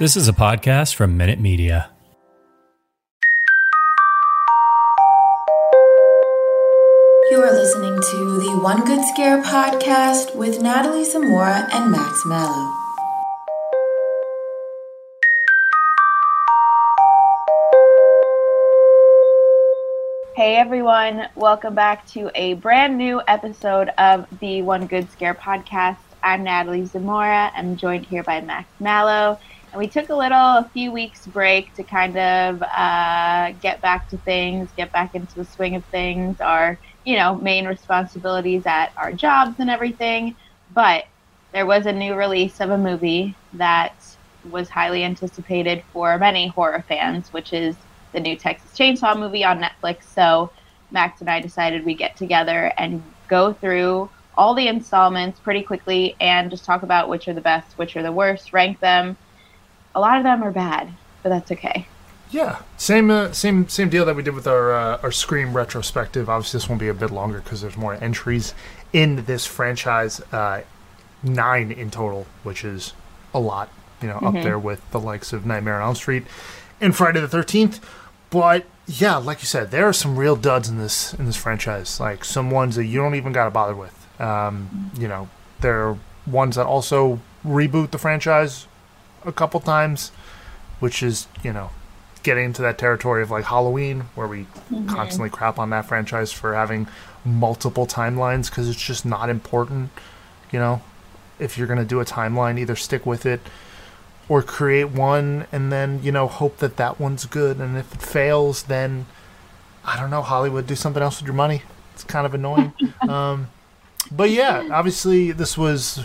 This is a podcast from Minute Media. You are listening to the One Good Scare podcast with Natalie Zamora and Max Mallow. Hey everyone, welcome back to a brand new episode of the One Good Scare podcast. I'm Natalie Zamora. I'm joined here by Max Mallow. And we took a few weeks break to kind of get back to things, get back into the swing of things, our, main responsibilities at our jobs and everything. But there was a new release of a movie that was highly anticipated for many horror fans, which is the new Texas Chainsaw movie on Netflix. So Max and I decided we'd get together and go through all the installments pretty quickly and just talk about which are the best, which are the worst, rank them. A lot of them are bad, but that's okay. Yeah, same deal that we did with our Scream retrospective. Obviously, this one will be a bit longer because there's more entries in this franchise, 9 in total, which is a lot, up there with the likes of Nightmare on Elm Street and Friday the 13th. But yeah, like you said, there are some real duds in this franchise, like some ones that you don't even gotta bother with. There are ones that also reboot the franchise a couple times, which is, getting into that territory of like Halloween, where we constantly crap on that franchise for having multiple timelines because it's just not important. If you're going to do a timeline, either stick with it or create one and then, hope that one's good. And if it fails, then, I don't know, Hollywood, do something else with your money. It's kind of annoying. But yeah, obviously this was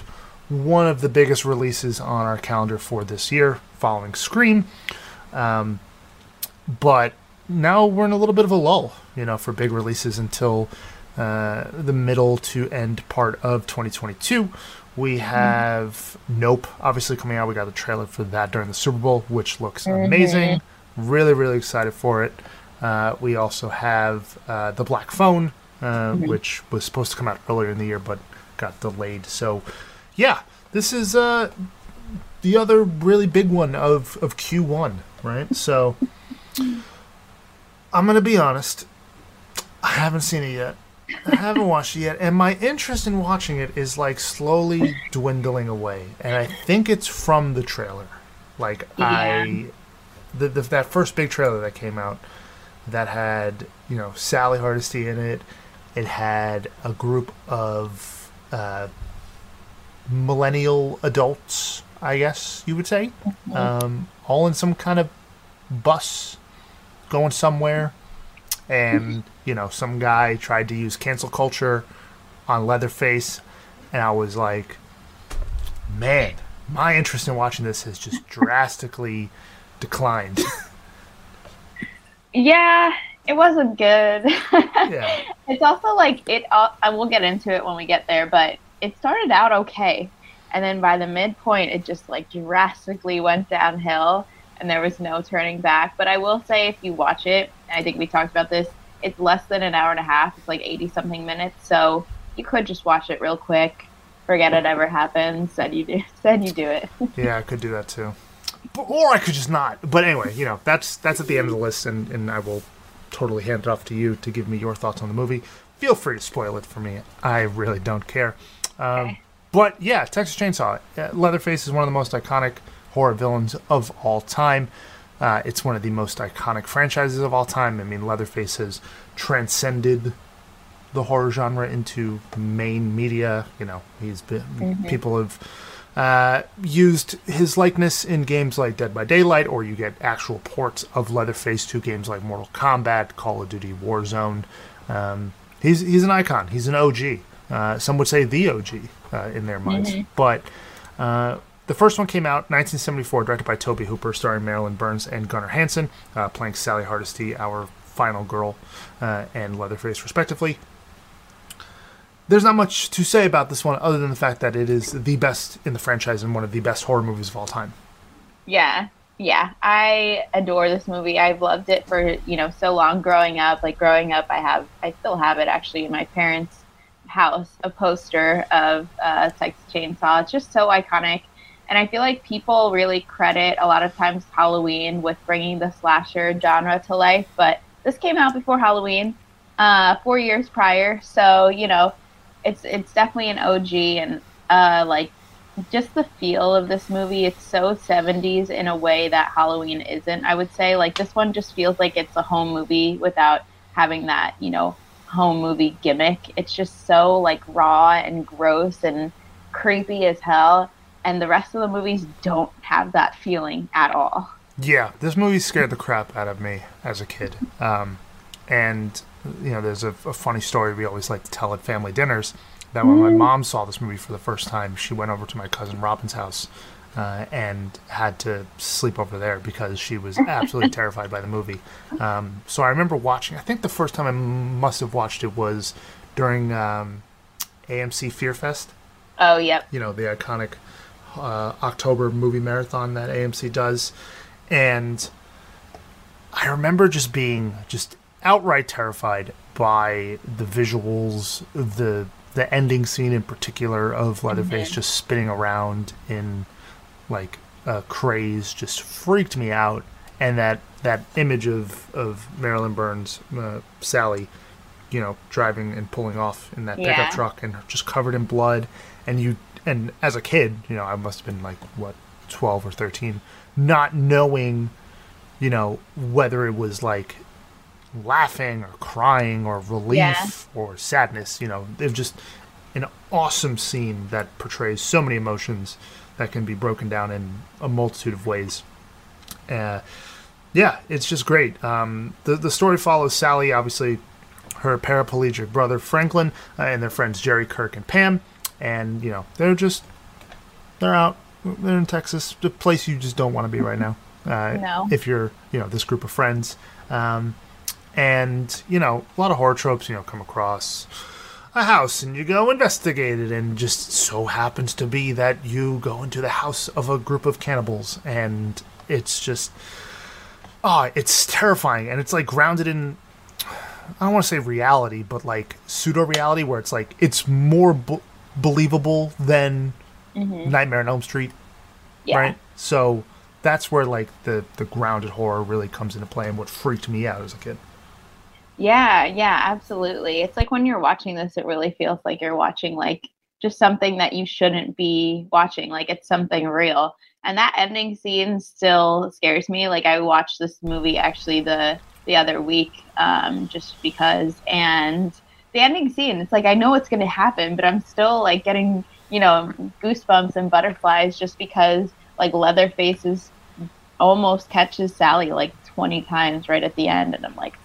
one of the biggest releases on our calendar for this year, following Scream. But now we're in a little bit of a lull, for big releases until the middle to end part of 2022. We have Nope, obviously, coming out. We got the trailer for that during the Super Bowl, which looks amazing. Really, really excited for it. We also have The Black Phone, which was supposed to come out earlier in the year, but got delayed. So yeah, this is the other really big one of Q1, right? So I'm going to be honest. I haven't seen it yet. I haven't watched it yet. And my interest in watching it is like slowly dwindling away. And I think it's from the trailer. Like that first big trailer that came out that had, Sally Hardesty in it. It had a group of millennial adults, I guess you would say, all in some kind of bus going somewhere, and some guy tried to use cancel culture on Leatherface, and I was like, man, my interest in watching this has just drastically declined. Yeah, it wasn't good. Yeah. It's also like and we'll get into it when we get there, but it started out okay, and then by the midpoint, it just like drastically went downhill, and there was no turning back. But I will say, if you watch it, I think we talked about this, it's less than an hour and a half. It's like 80-something minutes, so you could just watch it real quick, forget it ever happened, said you do it. Yeah, I could do that too. Or I could just not. But anyway, that's at the end of the list, and I will totally hand it off to you to give me your thoughts on the movie. Feel free to spoil it for me. I really don't care. Okay. But yeah, Texas Chainsaw. Leatherface is one of the most iconic horror villains of all time. It's one of the most iconic franchises of all time. I mean, Leatherface has transcended the horror genre into main media. You know, he's been, people have used his likeness in games like Dead by Daylight, or you get actual ports of Leatherface to games like Mortal Kombat, Call of Duty, Warzone. He's an icon. He's an OG. Some would say the OG in their minds. But the first one came out 1974, directed by Tobe Hooper, starring Marilyn Burns and Gunnar Hansen, playing Sally Hardesty, our final girl, and Leatherface, respectively. There's not much to say about this one other than the fact that it is the best in the franchise and one of the best horror movies of all time. Yeah, yeah. I adore this movie. I've loved it for, you know, so long growing up. Like, growing up, I still have it, actually, in my parents' house, a poster of Texas Chainsaw. It's just so iconic. And I feel like people really credit, a lot of times, Halloween with bringing the slasher genre to life. But this came out before Halloween, 4 years prior. So, you know, It's definitely an OG, and like, just the feel of this movie, it's so 70s in a way that Halloween isn't, I would say. Like, this one just feels like it's a home movie without having that, you know, home movie gimmick. It's just so, like, raw and gross and creepy as hell, and the rest of the movies don't have that feeling at all. Yeah, this movie scared the crap out of me as a kid. And you know, there's a funny story we always like to tell at family dinners, that when my mom saw this movie for the first time, she went over to my cousin Robin's house and had to sleep over there because she was absolutely terrified by the movie. So I remember watching, I think the first time I must have watched it was during AMC Fear Fest. Oh, yep. You know, the iconic October movie marathon that AMC does. And I remember just being just outright terrified by the visuals, the ending scene in particular of Leatherface just spinning around in like a craze just freaked me out, and that image of Marilyn Burns, Sally, you know, driving and pulling off in that pickup truck and just covered in blood, and as a kid, you know, I must have been like, what, 12 or 13, not knowing, you know, whether it was like laughing or crying or relief or sadness. You know, they've just an awesome scene that portrays so many emotions that can be broken down in a multitude of ways. Yeah, it's just great. The story follows Sally, obviously, her paraplegic brother Franklin, and their friends Jerry, Kirk, and Pam. And you know, they're out, they're in Texas, the place you just don't want to be right now. No. If you're, you know, this group of friends. And, you know, a lot of horror tropes, you know, come across a house and you go investigate it, and just so happens to be that you go into the house of a group of cannibals, and it's just, it's terrifying. And it's like grounded in, I don't want to say reality, but like pseudo reality, where it's like, it's more believable than Nightmare on Elm Street. Yeah. Right? So that's where like the grounded horror really comes into play, and what freaked me out as a kid. Yeah, absolutely. It's like when you're watching this, it really feels like you're watching like just something that you shouldn't be watching. Like, it's something real. And that ending scene still scares me. Like, I watched this movie actually the other week, just because, and the ending scene, it's like, I know what's going to happen, but I'm still like getting, you know, goosebumps and butterflies, just because like Leatherface is almost catches Sally like 20 times right at the end. And I'm like,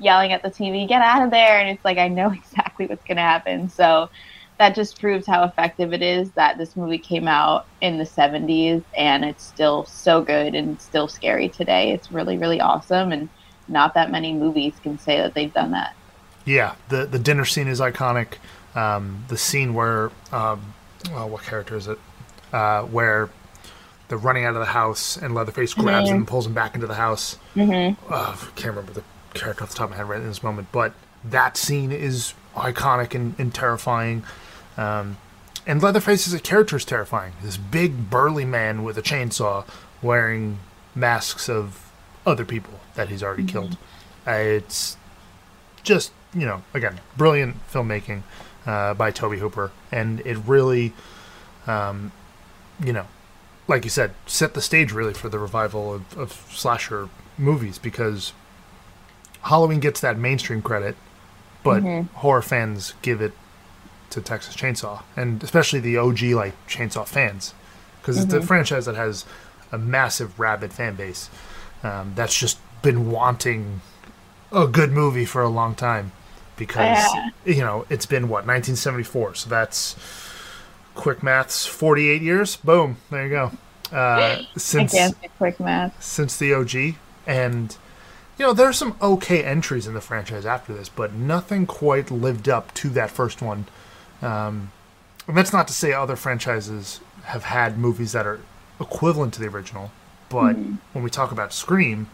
yelling at the TV, get out of there. And it's like, I know exactly what's going to happen. So that just proves how effective it is that this movie came out in the 70s, and it's still so good and still scary today. It's really, really awesome. And not that many movies can say that they've done that. Yeah. The dinner scene is iconic. The scene where, what character is it? Where they're running out of the house and Leatherface grabs him and pulls him back into the house. I can't remember the character off the top of my head right in this moment, but that scene is iconic and terrifying. And Leatherface as a character is terrifying. This big burly man with a chainsaw wearing masks of other people that he's already killed. It's just, you know, again, brilliant filmmaking. by Tobe Hooper, and it really, you know, like you said, set the stage really for the revival of slasher movies, because Halloween gets that mainstream credit, but horror fans give it to Texas Chainsaw, and especially the OG like Chainsaw fans, because it's a franchise that has a massive rabid fan base that's just been wanting a good movie for a long time, because you know, it's been what, 1974, so that's quick maths, 48 years, boom, there you go, since the OG. And you know, there are some okay entries in the franchise after this, but nothing quite lived up to that first one. And that's not to say other franchises have had movies that are equivalent to the original, but when we talk about Scream,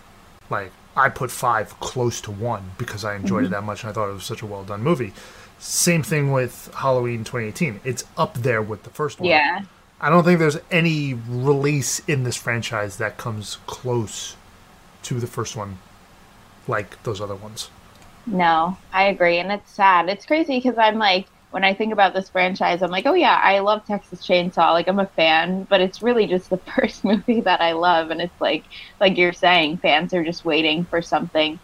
like, I put 5 close to 1 because I enjoyed it that much, and I thought it was such a well-done movie. Same thing with Halloween 2018. It's up there with the first one. Yeah. I don't think there's any release in this franchise that comes close to the first one like those other ones. No, I agree, and it's sad. It's crazy because I'm like, when I think about this franchise, I'm like, oh yeah, I love Texas Chainsaw. Like, I'm a fan, but it's really just the first movie that I love. And it's like you're saying, fans are just waiting for something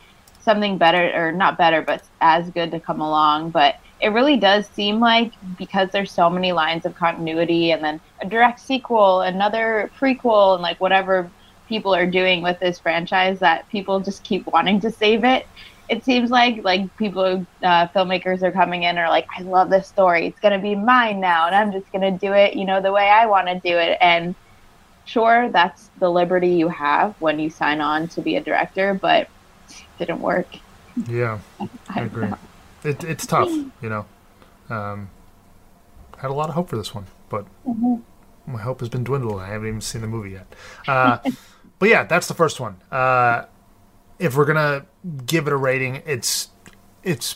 better, or not better, but as good to come along. But it really does seem like, because there's so many lines of continuity, and then a direct sequel, another prequel, and like whatever people are doing with this franchise, that people just keep wanting to save it. It seems like people, filmmakers are coming in and are like, I love this story. It's going to be mine now, and I'm just going to do it, you know, the way I want to do it. And sure, that's the liberty you have when you sign on to be a director, but it didn't work. Yeah, I agree. It's tough, you know. I had a lot of hope for this one, but my hope has been dwindled. I haven't even seen the movie yet. But yeah, that's the first one. If we're gonna give it a rating, it's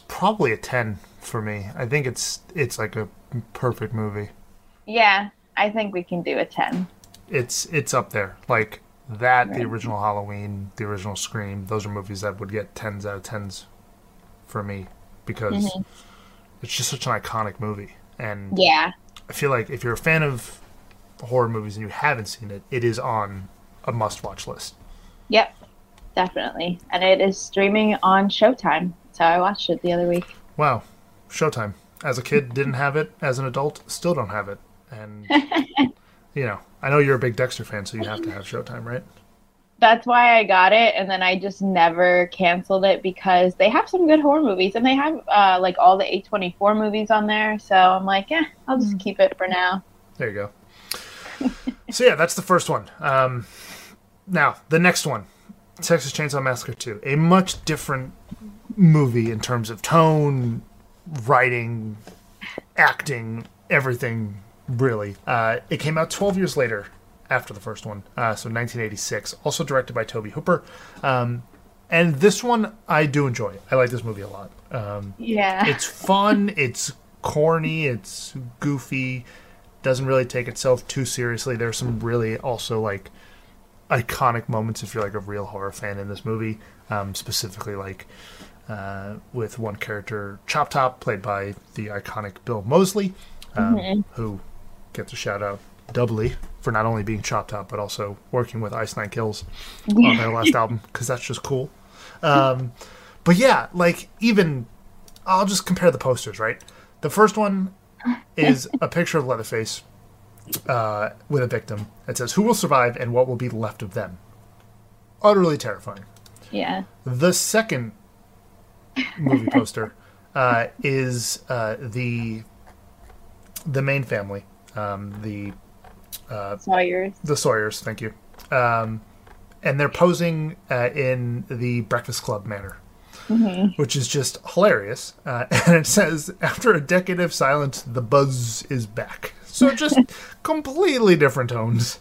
probably a 10 for me. I think it's like a perfect movie. Yeah, I think we can do a 10. It's up there like that. Right. The original Halloween, the original Scream, those are movies that would get 10s out of 10s for me, because it's just such an iconic movie. And yeah, I feel like if you're a fan of horror movies and you haven't seen it, it is on a must-watch list. Yep. Definitely. And it is streaming on Showtime. That's how I watched it the other week. Wow. Showtime. As a kid, didn't have it. As an adult, still don't have it. And, you know, I know you're a big Dexter fan, so you have to have Showtime, right? That's why I got it, and then I just never canceled it, because they have some good horror movies, and they have, like, all the A24 movies on there. So I'm like, yeah, I'll just keep it for now. There you go. So, yeah, that's the first one. Now, the next one. Texas Chainsaw Massacre 2, a much different movie in terms of tone, writing, acting, everything, really. It came out 12 years later after the first one, so 1986, also directed by Tobe Hooper. And this one, I do enjoy. I like this movie a lot. Yeah. It's fun, it's corny, it's goofy, doesn't really take itself too seriously. There's some really also, like, iconic moments if you're like a real horror fan in this movie, specifically like with one character, Chop Top, played by the iconic Bill Moseley, who gets a shout out doubly for not only being Chop Top but also working with Ice Nine Kills on their last album, because that's just cool. But yeah, like, even I'll just compare the posters, right? The first one is a picture of Leatherface with a victim that says, "Who will survive and what will be left of them?" Utterly terrifying. Yeah. The second movie poster is the main family, the Sawyers. The Sawyers, thank you. And they're posing in the Breakfast Club manner, which is just hilarious. And it says, "After a decade of silence, the buzz is back." So just completely different tones.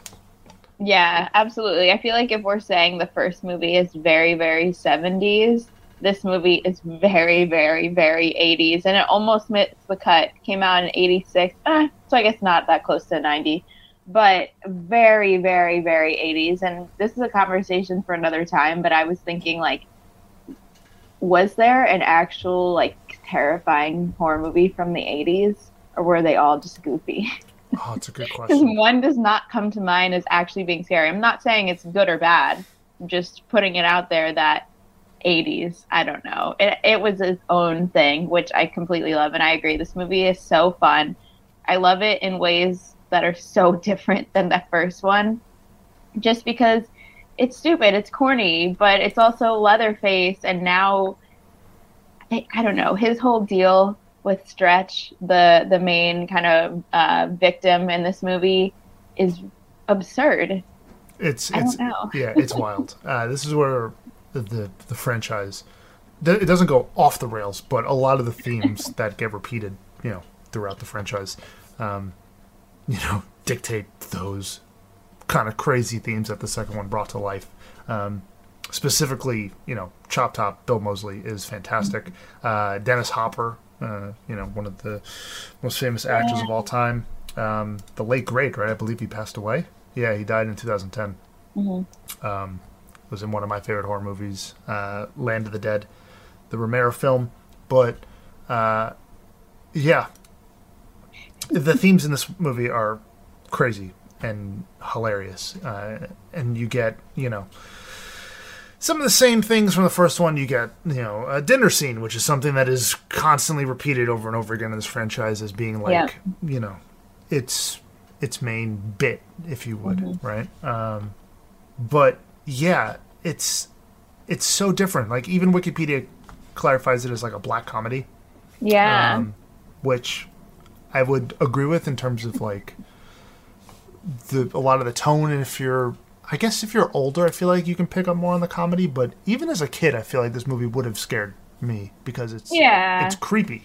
Yeah, absolutely. I feel like if we're saying the first movie is very, very 70s, this movie is very, very, very 80s. And it almost missed the cut. Came out in 86. So I guess not that close to 90. But very, very, very 80s. And this is a conversation for another time. But I was thinking, like, was there an actual, like, terrifying horror movie from the 80s, or were they all just goofy? Oh, it's a good question. Because one does not come to mind as actually being scary. I'm not saying it's good or bad. I'm just putting it out there that 80s, I don't know. It was its own thing, which I completely love, and I agree. This movie is so fun. I love it in ways that are so different than the first one, just because it's stupid, it's corny, but it's also Leatherface, and now, I don't know, his whole deal with Stretch, the main kind of victim in this movie, is absurd. I don't know. Yeah, it's wild. This is where the franchise, it doesn't go off the rails, but a lot of the themes that get repeated, you know, throughout the franchise, you know, dictate those kind of crazy themes that the second one brought to life. Specifically, you know, Chop Top, Bill Moseley is fantastic. Dennis Hopper, you know, one of the most famous actors of all time. The late great, right? I believe he passed away. Yeah, he died in 2010. Mm-hmm. Was in one of my favorite horror movies, Land of the Dead, the Romero film. But, yeah, the themes in this movie are crazy and hilarious. And you get, you know, some of the same things from the first one. You get, you know, a dinner scene, which is something that is constantly repeated over and over again in this franchise as being like, you know, its main bit, if you would, right? But yeah, it's so different. Like, even Wikipedia clarifies it as like a black comedy. Yeah, which I would agree with in terms of like a lot of the tone, and I guess if you're older, I feel like you can pick up more on the comedy, but even as a kid, I feel like this movie would have scared me because it's creepy.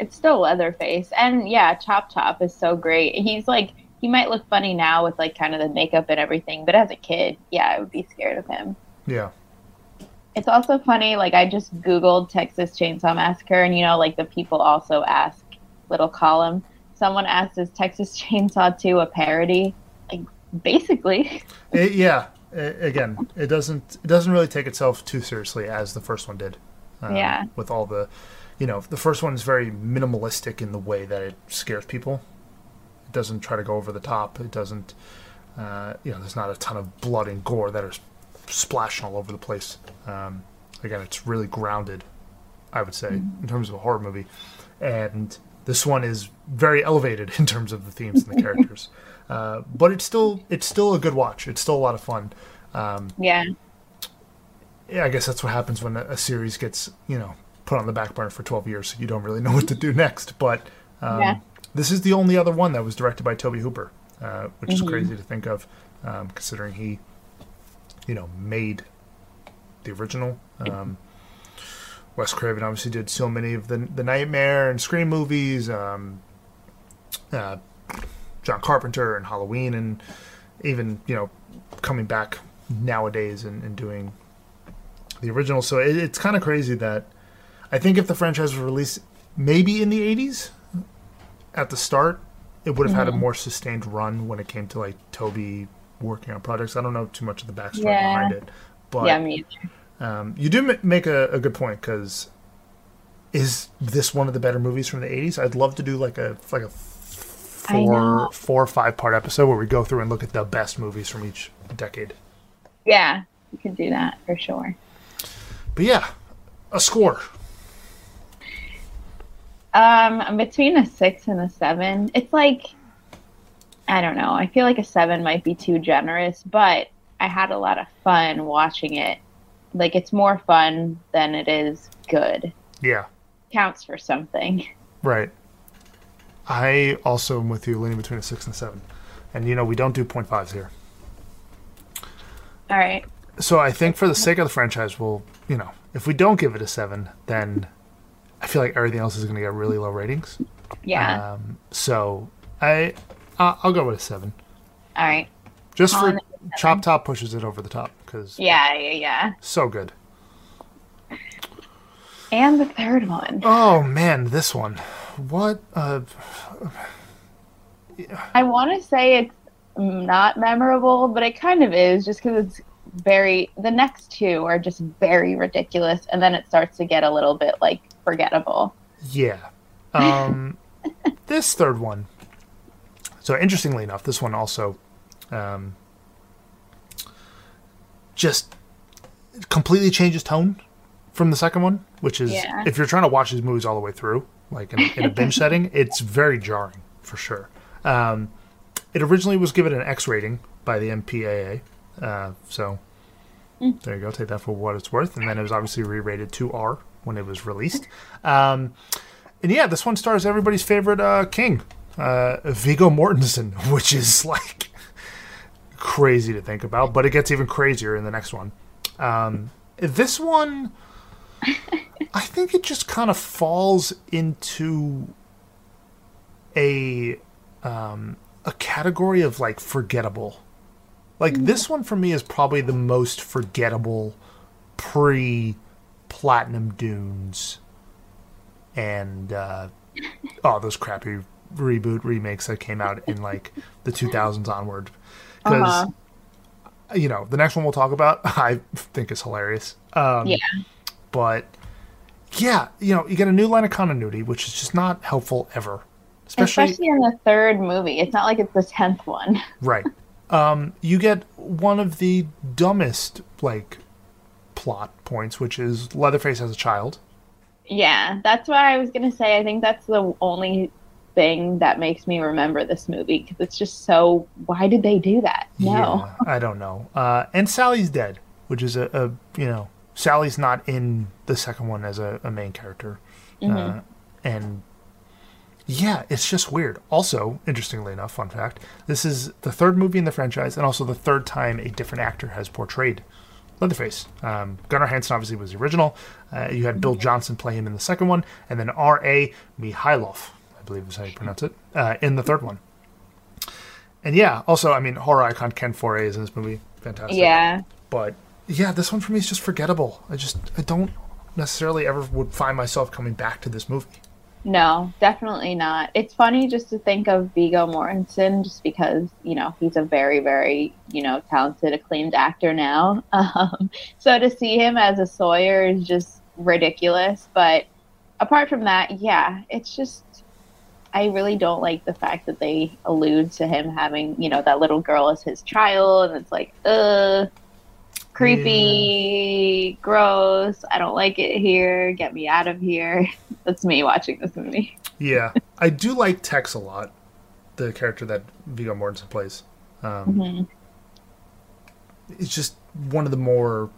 It's still Leatherface. And yeah, Chop Top is so great. He's like, he might look funny now with like kind of the makeup and everything, but as a kid, yeah, I would be scared of him. Yeah. It's also funny, like I just Googled Texas Chainsaw Massacre, and you know, like the people also ask, little column, someone asked, is Texas Chainsaw 2 a parody? Like, basically. Again, it doesn't really take itself too seriously as the first one did. With all the, you know, the first one is very minimalistic in the way that it scares people. It doesn't try to go over the top. It doesn't, you know, there's not a ton of blood and gore that are splashing all over the place. Again, it's really grounded, I would say, in terms of a horror movie. And this one is very elevated in terms of the themes and the characters. But it's still a good watch. It's still a lot of fun. I guess that's what happens when a series gets, you know, put on the back burner for 12 years. You don't really know what to do next. But this is the only other one that was directed by Tobe Hooper, which is crazy to think of, considering he, you know, made the original. Wes Craven obviously did so many of the Nightmare and Scream movies. John Carpenter and Halloween, and even, you know, coming back nowadays and doing the original. So it's kind of crazy that I think if the franchise was released maybe in the 80s at the start, it would have had a more sustained run when it came to like Toby working on projects. I don't know too much of the backstory behind it, but me either. You do make a good point, because is this one of the better movies from the 80s? I'd love to do like a four or five part episode where we go through and look at the best movies from each decade. Yeah, you could do that for sure. But yeah, a score. Between a 6 and a 7. It's like, I don't know. I feel like a 7 might be too generous, but I had a lot of fun watching it. Like, it's more fun than it is good. Yeah. Counts for something. Right. I also am with you, leaning between a 6 and a 7. And, you know, we don't do 0.5s here. All right. So I think for the sake of the franchise, we'll, you know, if we don't give it a 7, then I feel like everything else is going to get really low ratings. Yeah. So I'll go with a 7. All right. Just for Chop Top pushes it over the top. Cause yeah. So good. And the third one. Oh, man, this one. What? I want to say it's not memorable, but it kind of is, just because it's the next two are just very ridiculous, and then it starts to get a little bit like forgettable. Yeah. This third one. So interestingly enough, this one also just completely changes tone from the second one, which is if you're trying to watch these movies all the way through, like in a binge setting, it's very jarring for sure. It originally was given an X rating by the MPAA. So there you go. Take that for what it's worth. And then it was obviously re-rated to R when it was released. And yeah, this one stars everybody's favorite king, Viggo Mortensen, which is like crazy to think about, but it gets even crazier in the next one. This one, I think it just kind of falls into a category of like forgettable. Like this one for me is probably the most forgettable pre-Platinum Dunes and all those crappy reboot remakes that came out in like the 2000s onward. Because you know, the next one we'll talk about, I think is hilarious. But yeah, you know, you get a new line of continuity, which is just not helpful ever. Especially in the third movie. It's not like it's the 10th one. Right. You get one of the dumbest, like, plot points, which is Leatherface has a child. Yeah, that's what I was going to say. I think that's the only thing that makes me remember this movie, because it's just so, why did they do that? No. Yeah, I don't know. And Sally's dead, which is a, you know, Sally's not in the second one as a main character. Mm-hmm. And... yeah, it's just weird. Also, interestingly enough, fun fact, this is the third movie in the franchise and also the third time a different actor has portrayed Leatherface. Gunnar Hansen obviously was the original. You had Bill Johnson play him in the second one, and then R.A. Mihailov, I believe is how you pronounce it, in the third one. And yeah, also, I mean, horror icon Ken Foree is in this movie. Fantastic. Yeah. But yeah, this one for me is just forgettable. I don't necessarily ever would find myself coming back to this movie. No, definitely not. It's funny just to think of Viggo Mortensen just because, you know, he's a very, very, you know, talented, acclaimed actor now. So to see him as a Sawyer is just ridiculous. But apart from that, yeah, it's just, I really don't like the fact that they allude to him having, you know, that little girl as his child. And it's like, creepy, gross, I don't like it here, get me out of here. That's me watching this movie. Yeah. I do like Tex a lot, the character that Viggo Mortensen plays. It's just one of the more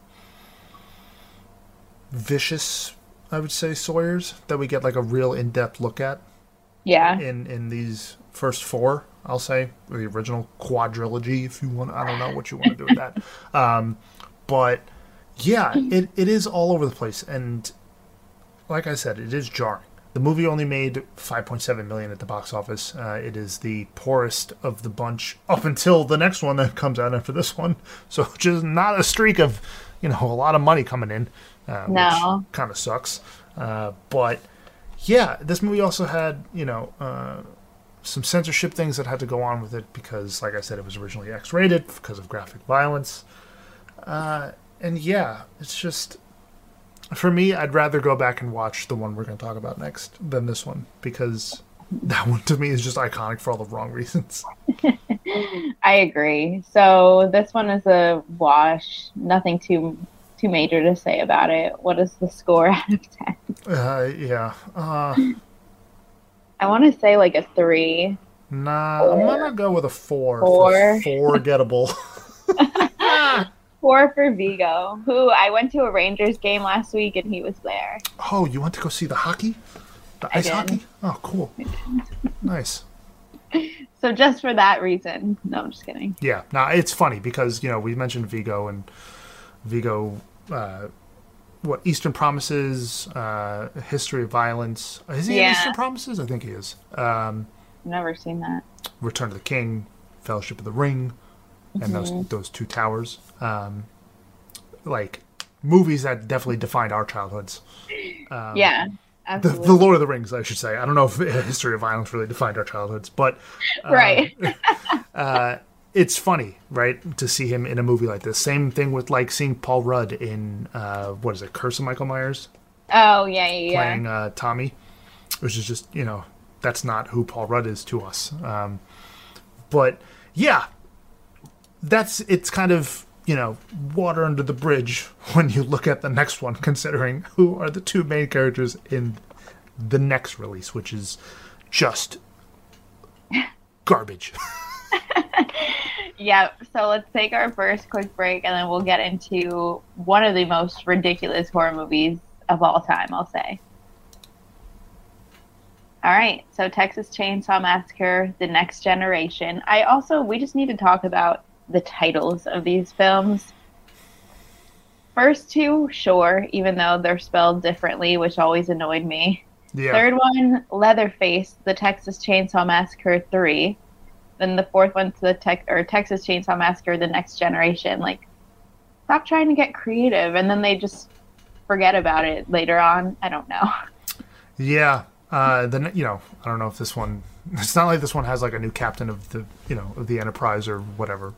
vicious, I would say, Sawyers that we get like a real in-depth look at. Yeah. In these first four, I'll say, or the original quadrilogy, if you want. I don't know what you want to do with that. But yeah, it is all over the place, and like I said, it is jarring. The movie only made $5.7 million at the box office. It is the poorest of the bunch up until the next one that comes out after this one. So just not a streak of, you know, a lot of money coming in, which kind of sucks. But yeah, this movie also had, you know, some censorship things that had to go on with it because, like I said, it was originally X-rated because of graphic violence. And yeah, it's just, for me, I'd rather go back and watch the one we're going to talk about next than this one, because that one to me is just iconic for all the wrong reasons. I agree. So this one is a wash. Nothing too major to say about it. What is the score out of 10? I want to say like a 3. Nah, I'm going to go with a 4. 4? Forgettable. 4 for Viggo, who I went to a Rangers game last week and he was there. Oh, you went to go see the hockey? The ice hockey? Oh, cool. Nice. So just for that reason. No, I'm just kidding. Yeah. Nah, it's funny because, you know, we mentioned Viggo and Viggo... Eastern Promises, History of Violence. Is he in Eastern Promises? I think he is. Never seen that. Return of the King, Fellowship of the Ring, and those two towers. Like, movies that definitely defined our childhoods. Yeah, absolutely. The Lord of the Rings, I should say. I don't know if History of Violence really defined our childhoods, but... right. It's funny, right, to see him in a movie like this. Same thing with, like, seeing Paul Rudd in, Curse of Michael Myers? Oh, yeah. Playing Tommy. which is just, you know, that's not who Paul Rudd is to us. But yeah, that's, it's kind of, you know, water under the bridge when you look at the next one, considering who are the two main characters in the next release, which is just garbage. Yeah, so let's take our first quick break, and then we'll get into one of the most ridiculous horror movies of all time, I'll say. All right, so Texas Chainsaw Massacre, The Next Generation. I also, we just need to talk about the titles of these films. First two, sure, even though they're spelled differently, which always annoyed me. Yeah. Third one, Leatherface, The Texas Chainsaw Massacre 3. Then the fourth one's Texas Chainsaw Massacre, The Next Generation. Like, stop trying to get creative, and then they just forget about it later on. I don't know. Yeah. Then, you know, I don't know if this one, it's not like this one has like a new captain of the, you know, of the Enterprise or whatever,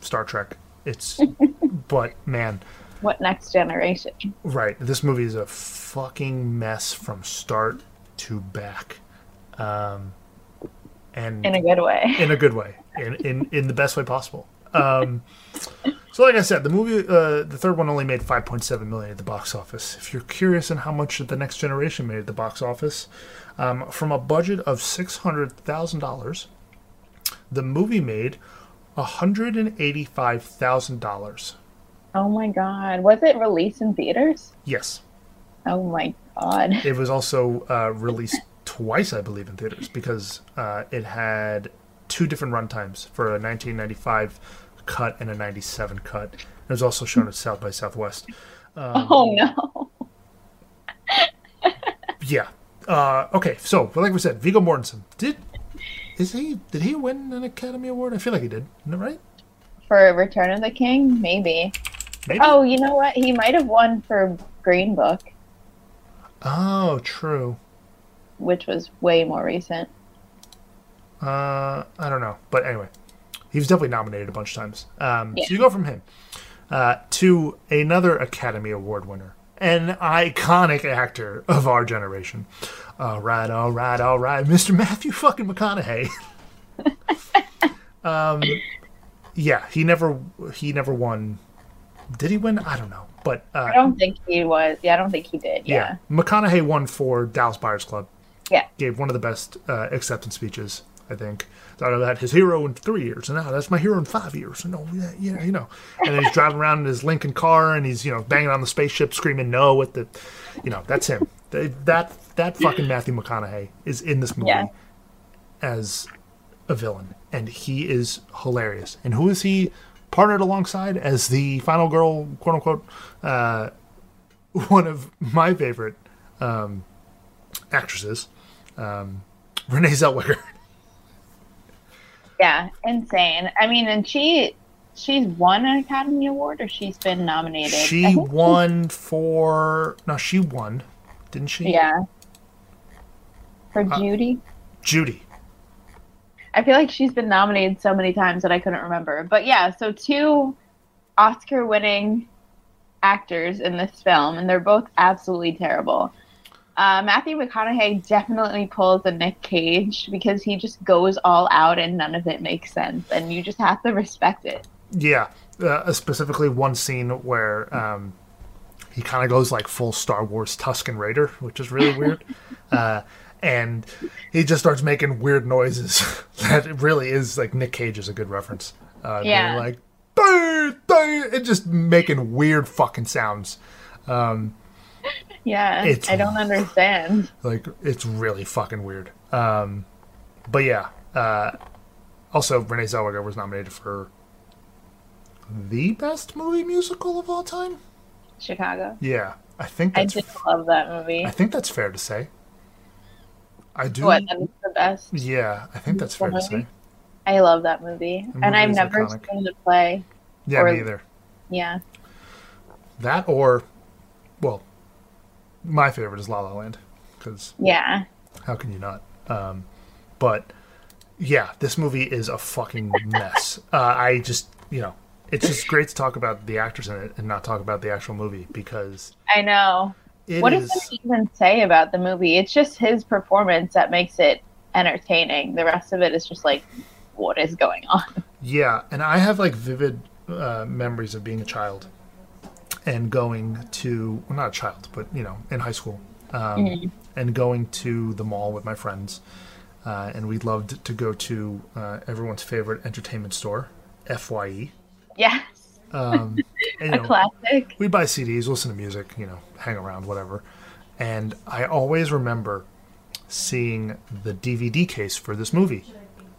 Star Trek. It's, but man. What next generation? Right. This movie is a fucking mess from start to back. And in a good way. In a good way. In the best way possible. So like I said, the movie, the third one only made $5.7 million at the box office. If you're curious on how much The Next Generation made at the box office, from a budget of $600,000, the movie made $185,000. Oh my God. Was it released in theaters? Yes. Oh my God. It was also released twice, I believe, in theaters, because it had two different runtimes for a 1995 cut and a 97 cut. It was also shown at South by Southwest. Oh no. Yeah. Okay, so like we said, Viggo Mortensen did he win an Academy Award? I feel like he did. Isn't that right? For Return of the King? Maybe. Oh, you know what? He might have won for Green Book. Oh, true. Which was way more recent. I don't know. But anyway. He was definitely nominated a bunch of times. Yeah. So you go from him to another Academy Award winner, an iconic actor of our generation. All right, Mr. Matthew fucking McConaughey. Yeah, he never won. Did he win? I don't know, but I don't think he was. Yeah, I don't think he did. Yeah. McConaughey won for Dallas Buyers Club. Yeah, gave one of the best acceptance speeches, I think. Thought about his hero in 3 years, and now that's my hero in 5 years. And and then he's driving around in his Lincoln car, and he's, you know, banging on the spaceship, screaming no at the, you know, that's him. That fucking Matthew McConaughey is in this movie as a villain, and he is hilarious. And who is he partnered alongside as the final girl, quote unquote? One of my favorite actresses, Renée Zellweger. Yeah, insane. I mean, and she's won an Academy Award, or she's been nominated. She won, didn't she? Yeah. For Judy. Judy. I feel like she's been nominated so many times that I couldn't remember. But yeah, so two Oscar-winning actors in this film, and they're both absolutely terrible. Matthew McConaughey definitely pulls a Nick Cage, because he just goes all out and none of it makes sense, and you just have to respect it. Yeah, specifically one scene where he kind of goes like full Star Wars Tusken Raider, which is really weird, and he just starts making weird noises. That really is like Nick Cage is a good reference. Yeah, like and just making weird fucking sounds. Yeah, I don't understand. Like, it's really fucking weird. But yeah, also Renée Zellweger was nominated for the best movie musical of all time, Chicago. Yeah, I think that's, I did love that movie. I think that's fair to say. I do. What? That was the best. Yeah, I think that's fair to say. I love that movie, and I've never seen the play. Yeah, me either. Yeah. That or, well, my favorite is La La Land, because how can you not? But yeah, this movie is a fucking mess. I just, you know, it's just great to talk about the actors in it and not talk about the actual movie, because I know What does it even say about the movie? It's just his performance that makes it entertaining. The rest of it is just like, what is going on? Yeah, and I have like vivid memories of being a child and going to, well, not a child, but you know, in high school, and going to the mall with my friends. And we loved to go to everyone's favorite entertainment store, FYE. Yes. And, a classic. We'd buy CDs, listen to music, you know, hang around, whatever. And I always remember seeing the DVD case for this movie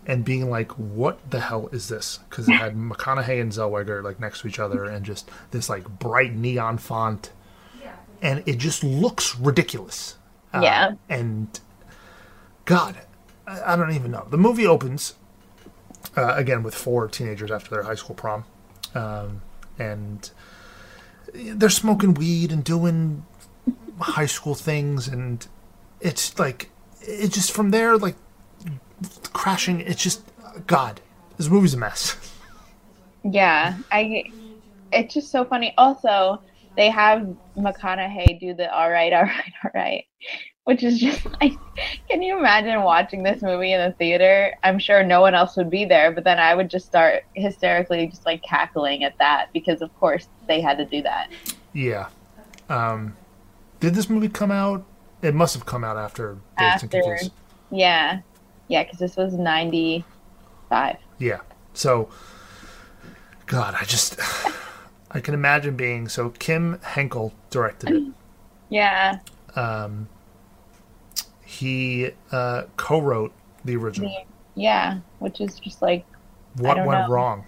and being like, what the hell is this? Because it had McConaughey and Zellweger like next to each other and just this like bright neon font. And it just looks ridiculous. Yeah. And God, I don't even know. The movie opens, again, with four teenagers after their high school prom. And they're smoking weed and doing high school things. And it's like, it's just from there, like, crashing. It's just, God, this movie's a mess. Yeah. It's just so funny. Also, they have McConaughey do the all right, which is just like, can you imagine watching this movie in the theater? I'm sure no one else would be there, but then I would just start hysterically just like cackling at that because of course they had to do that. Yeah. Did this movie come out? It must have come out after Dazed and Confused. Yeah. Yeah, because this was 95. Yeah. So, God, I can imagine being... So Kim Henkel directed it. Yeah. He co-wrote the original. Yeah, which is just like... What went wrong?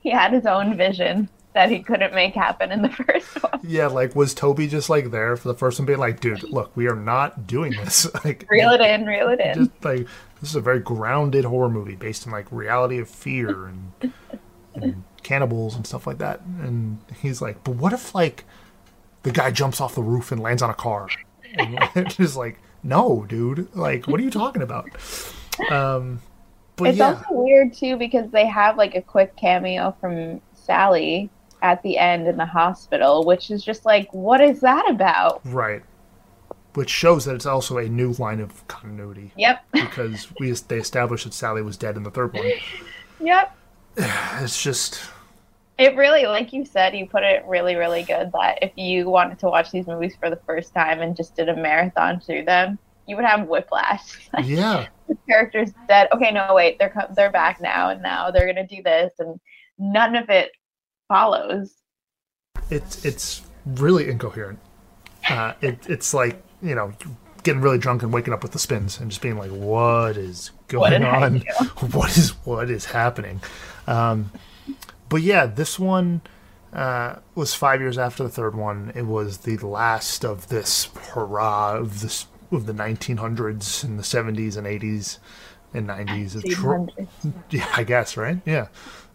He had his own vision that he couldn't make happen in the first one. Yeah, like, was Toby just like there for the first one being like, dude, look, we are not doing this. Like, reel it in. Just like, this is a very grounded horror movie based on like reality of fear and cannibals and stuff like that. And he's like, but what if like the guy jumps off the roof and lands on a car? And they're just like, no, dude, like, what are you talking about? But it's also weird too, because they have like a quick cameo from Sally at the end in the hospital, which is just like, what is that about? Right. Which shows that it's also a new line of continuity. Yep. Because they established that Sally was dead in the third one. Yep. It's just... It really, like you said, you put it really, really good that if you wanted to watch these movies for the first time and just did a marathon through them, you would have whiplash. Yeah. The character's dead. Okay, no, wait, they're back now, and now they're going to do this, and none of it follows. It's really incoherent. It's like, you know, getting really drunk and waking up with the spins and just being like, what is going on? What is happening? But yeah, this one was 5 years after the third one. It was the last of this hurrah of the 1900s and the 70s and 80s and 90s. Yeah, I guess, right? Yeah,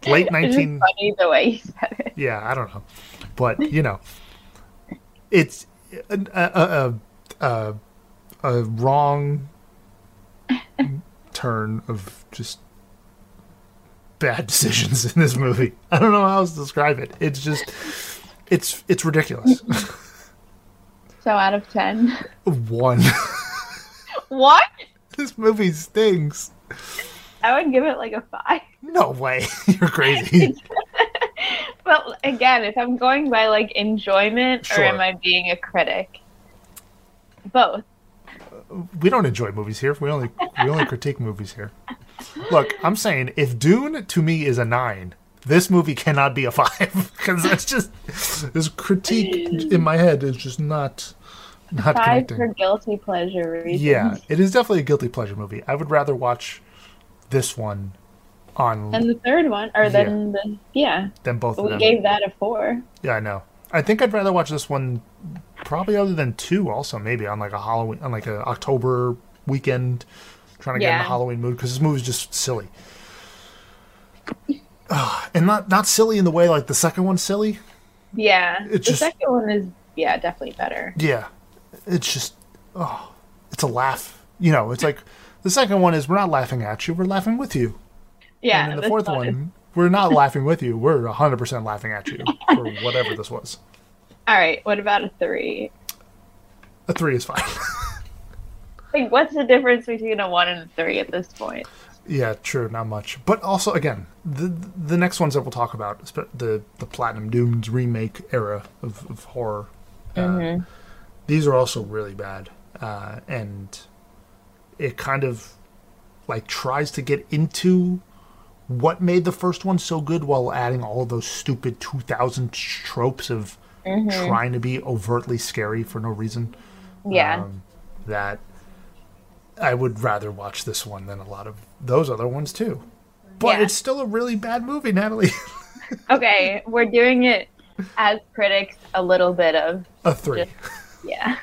late 19. Funny the way you said it. Yeah, I don't know, but you know, it's a wrong turn of just bad decisions in this movie. I don't know how else to describe it. It's just, it's ridiculous. So out of 10? 1. What? This movie stinks. I would give it like a 5. No way. You're crazy. But again, if I'm going by like enjoyment, sure. Or am I being a critic? Both. We don't enjoy movies here. We only critique movies here. Look, I'm saying if Dune to me is a 9, this movie cannot be a 5 because that's just this critique in my head is just not 5 connecting. For guilty pleasure reasons. Yeah, it is definitely a guilty pleasure movie. I would rather watch this one on and the third one, or then then both. But of them. We gave that a 4. Yeah, I know. I think I'd rather watch this one probably other than 2 also maybe on like a Halloween on like a October weekend. Trying to get in the Halloween mood because this movie's just silly, and not silly in the way like the second one's silly. Yeah, second one is definitely better. Yeah, it's just it's a laugh. You know, it's like the second one is we're not laughing at you, we're laughing with you. Yeah, and then the fourth one we're not laughing with you, we're 100% laughing at you for whatever this was. All right, what about a 3? A 3 is fine. Like, what's the difference between a 1 and a 3 at this point? Yeah, true, not much. But also, again, the next ones that we'll talk about, the Platinum Dunes remake era of horror, these are also really bad. And it kind of, like, tries to get into what made the first one so good while adding all those stupid 2000 tropes of trying to be overtly scary for no reason. Yeah. That I would rather watch this one than a lot of those other ones, too. But yeah, it's still a really bad movie, Natalie. Okay, we're doing it as critics a little bit of... A 3. Just, yeah.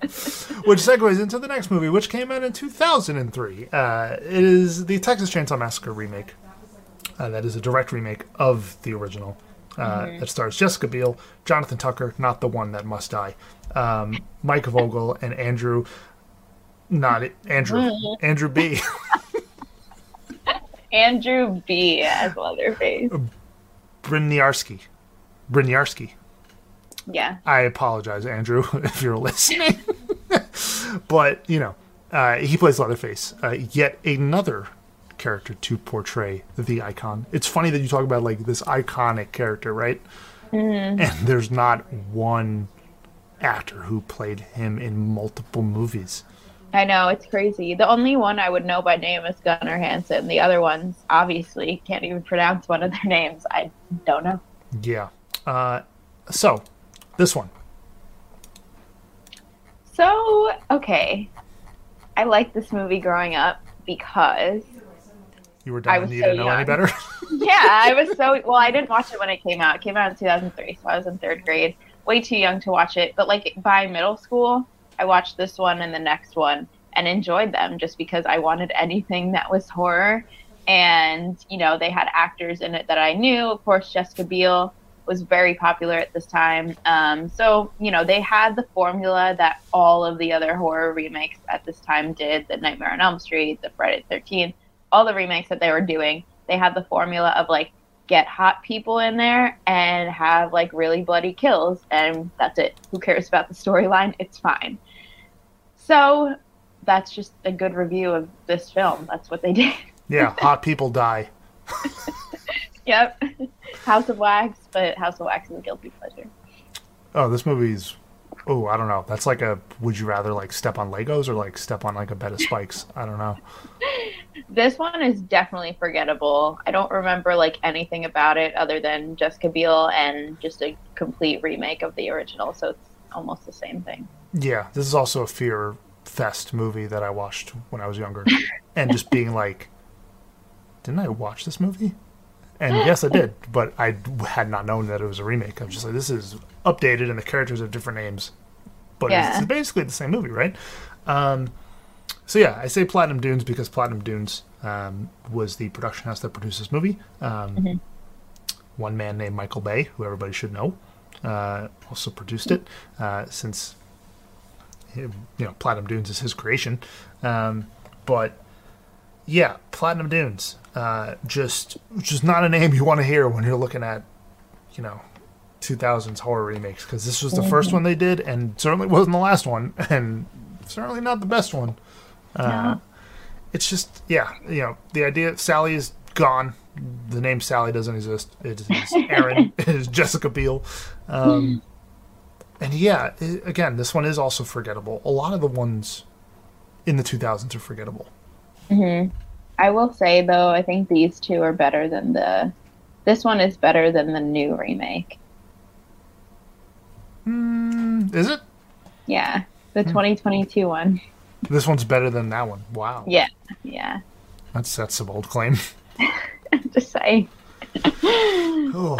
Which segues into the next movie, which came out in 2003. It is the Texas Chainsaw Massacre remake. That is a direct remake of the original. That stars Jessica Biel, Jonathan Tucker, not the one that must die, Mike Vogel, and Andrew... Not it, Andrew. Andrew B. Andrew B. as Leatherface. Bryniarski. Yeah. I apologize, Andrew, if you're listening. But, you know, he plays Leatherface. Yet another character to portray the icon. It's funny that you talk about, like, this iconic character, right? And there's not one actor who played him in multiple movies. I know, it's crazy. The only one I would know by name is Gunnar Hansen. The other ones, obviously, can't even pronounce one of their names. I don't know. Yeah. So, this one. So, okay. I liked this movie growing up because... You were dumb and you didn't know any better? Yeah, I was so... Well, I didn't watch it when it came out. It came out in 2003, so I was in third grade. Way too young to watch it. But, like, by middle school... I watched this one and the next one and enjoyed them just because I wanted anything that was horror. And, you know, they had actors in it that I knew. Of course, Jessica Biel was very popular at this time. So, you know, they had the formula that all of the other horror remakes at this time did. The Nightmare on Elm Street, the Friday the 13th, all the remakes that they were doing. They had the formula of, like, get hot people in there and have, like, really bloody kills. And that's it. Who cares about the storyline? It's fine. So that's just a good review of this film. That's what they did. Yeah, hot people die. Yep. House of Wax, but House of Wax is a guilty pleasure. Oh, this movie's... Oh, I don't know. That's like a... Would you rather, like, step on Legos or, like, step on, like, a bed of spikes? I don't know. This one is definitely forgettable. I don't remember, like, anything about it other than Jessica Biel and just a complete remake of the original, so it's almost the same thing. Yeah, this is also a fear fest movie that I watched when I was younger and just being like, didn't I watch this movie? And yes, I did, but I had not known that it was a remake. I was just like, this is updated and the characters have different names, but it's basically the same movie, right? So yeah, I say Platinum Dunes because Platinum Dunes was the production house that produced this movie. One man named Michael Bay, who everybody should know, also produced it, since... You know, Platinum Dunes is his creation. But yeah, Platinum Dunes, just not a name you want to hear when you're looking at, you know, 2000s horror remakes, because this was the first one they did and certainly wasn't the last one and certainly not the best one. No. It's just, yeah, you know, the idea Sally is gone. The name Sally doesn't exist. It is Aaron. It is Jessica Biel. And yeah, again, this one is also forgettable. A lot of the ones in the 2000s are forgettable. I will say, though, I think these two are better than the... This one is better than the new remake. Is it? Yeah, the 2022 one. This one's better than that one. Wow. Yeah, yeah. That's some old claim. Just saying. Yeah,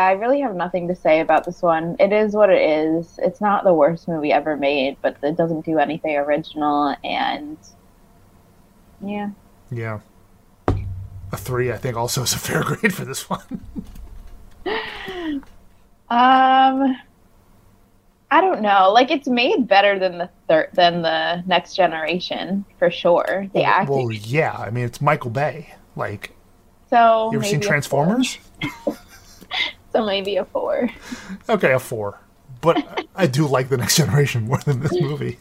I really have nothing to say about this one. It is what it is. It's not the worst movie ever made, but it doesn't do anything original, and yeah. Yeah. A 3, I think, also is a fair grade for this one. I don't know. Like, it's made better than the Next Generation, for sure. The acting. Well, yeah. I mean, it's Michael Bay. Like... So, you ever seen Transformers? So maybe a 4. Okay, a 4. But I do like The Next Generation more than this movie.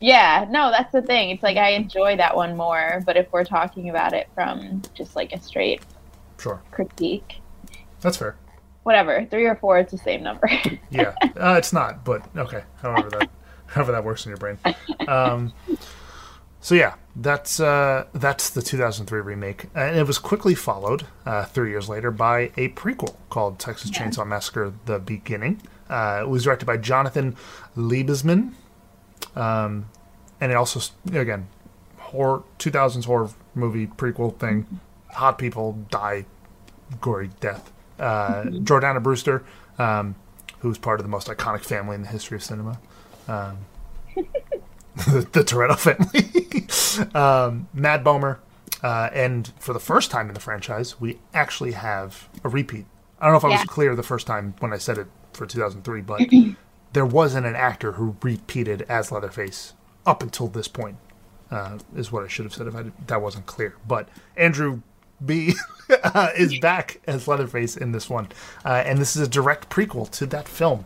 Yeah, no, that's the thing. It's like I enjoy that one more, but if we're talking about it from just like a straight critique. That's fair. Whatever, 3 or 4, it's the same number. Yeah, it's not, but okay. However that works in your brain. So yeah, that's the 2003 remake. And it was quickly followed 3 years later by a prequel called Texas Chainsaw Massacre: The Beginning. It was directed by Jonathan Liebesman. And it also, again, horror, 2000s horror movie prequel thing. Hot people die gory death. Jordana Brewster, who's part of the most iconic family in the history of cinema. The Toretto family. Matt Bomer. And for the first time in the franchise, we actually have a repeat. I don't know if I was clear the first time when I said it for 2003, but... there wasn't an actor who repeated as Leatherface up until this point, is what I should have said if that wasn't clear. But Andrew B. is back as Leatherface in this one. And this is a direct prequel to that film.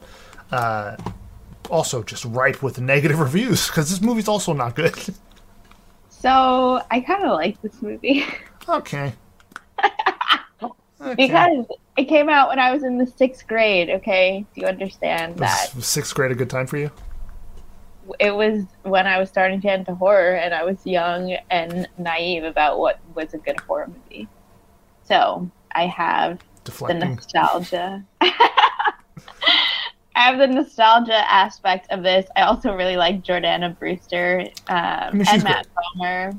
Also just ripe with negative reviews, because this movie's also not good. So I kind of like this movie. Okay. Because it came out when I was in the 6th grade, okay? Do you understand that? Was 6th grade a good time for you? It was when I was starting to get into horror, and I was young and naive about what was a good horror movie. So I have the nostalgia. I have the nostalgia aspect of this. I also really like Jordana Brewster and Matt Bomer.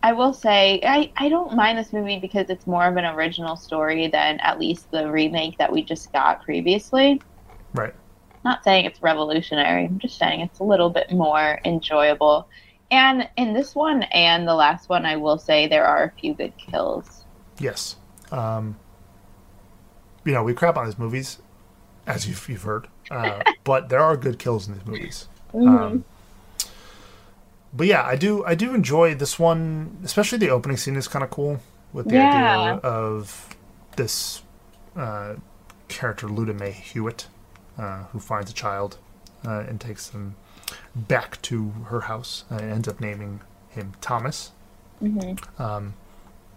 I will say, I don't mind this movie because it's more of an original story than at least the remake that we just got previously. Right. Not saying it's revolutionary. I'm just saying it's a little bit more enjoyable. And in this one and the last one, I will say there are a few good kills. Yes. You know, we crap on these movies, as you've heard. But there are good kills in these movies. Mm-hmm. But yeah, I do enjoy this one, especially the opening scene is kind of cool with the idea of this character, Luda Mae Hewitt, who finds a child and takes them back to her house and ends up naming him Thomas. Mm-hmm.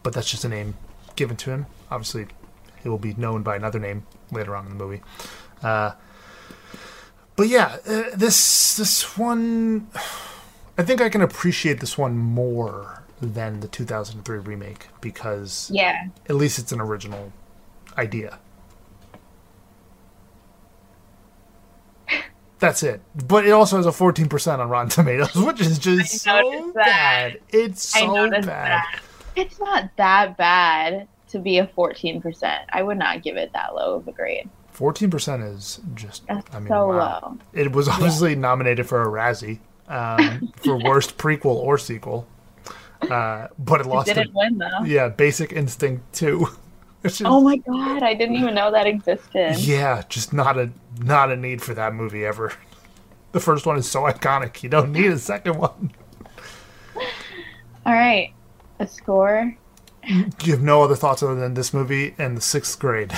But that's just a name given to him. Obviously, he will be known by another name later on in the movie. But yeah, this one... I think I can appreciate this one more than the 2003 remake because at least it's an original idea. That's it. But it also has a 14% on Rotten Tomatoes, which is just so bad. It's so bad. It's not that bad to be a 14%. I would not give it that low of a grade. 14% is just... That's so low. It was obviously nominated for a Razzie. For worst prequel or sequel. But it lost. It didn't win, though. Yeah, Basic Instinct 2. Oh my god, I didn't even know that existed. Yeah, just not a need for that movie ever. The first one is so iconic, you don't need a second one. All right, a score? You have no other thoughts other than this movie and the 6th grade.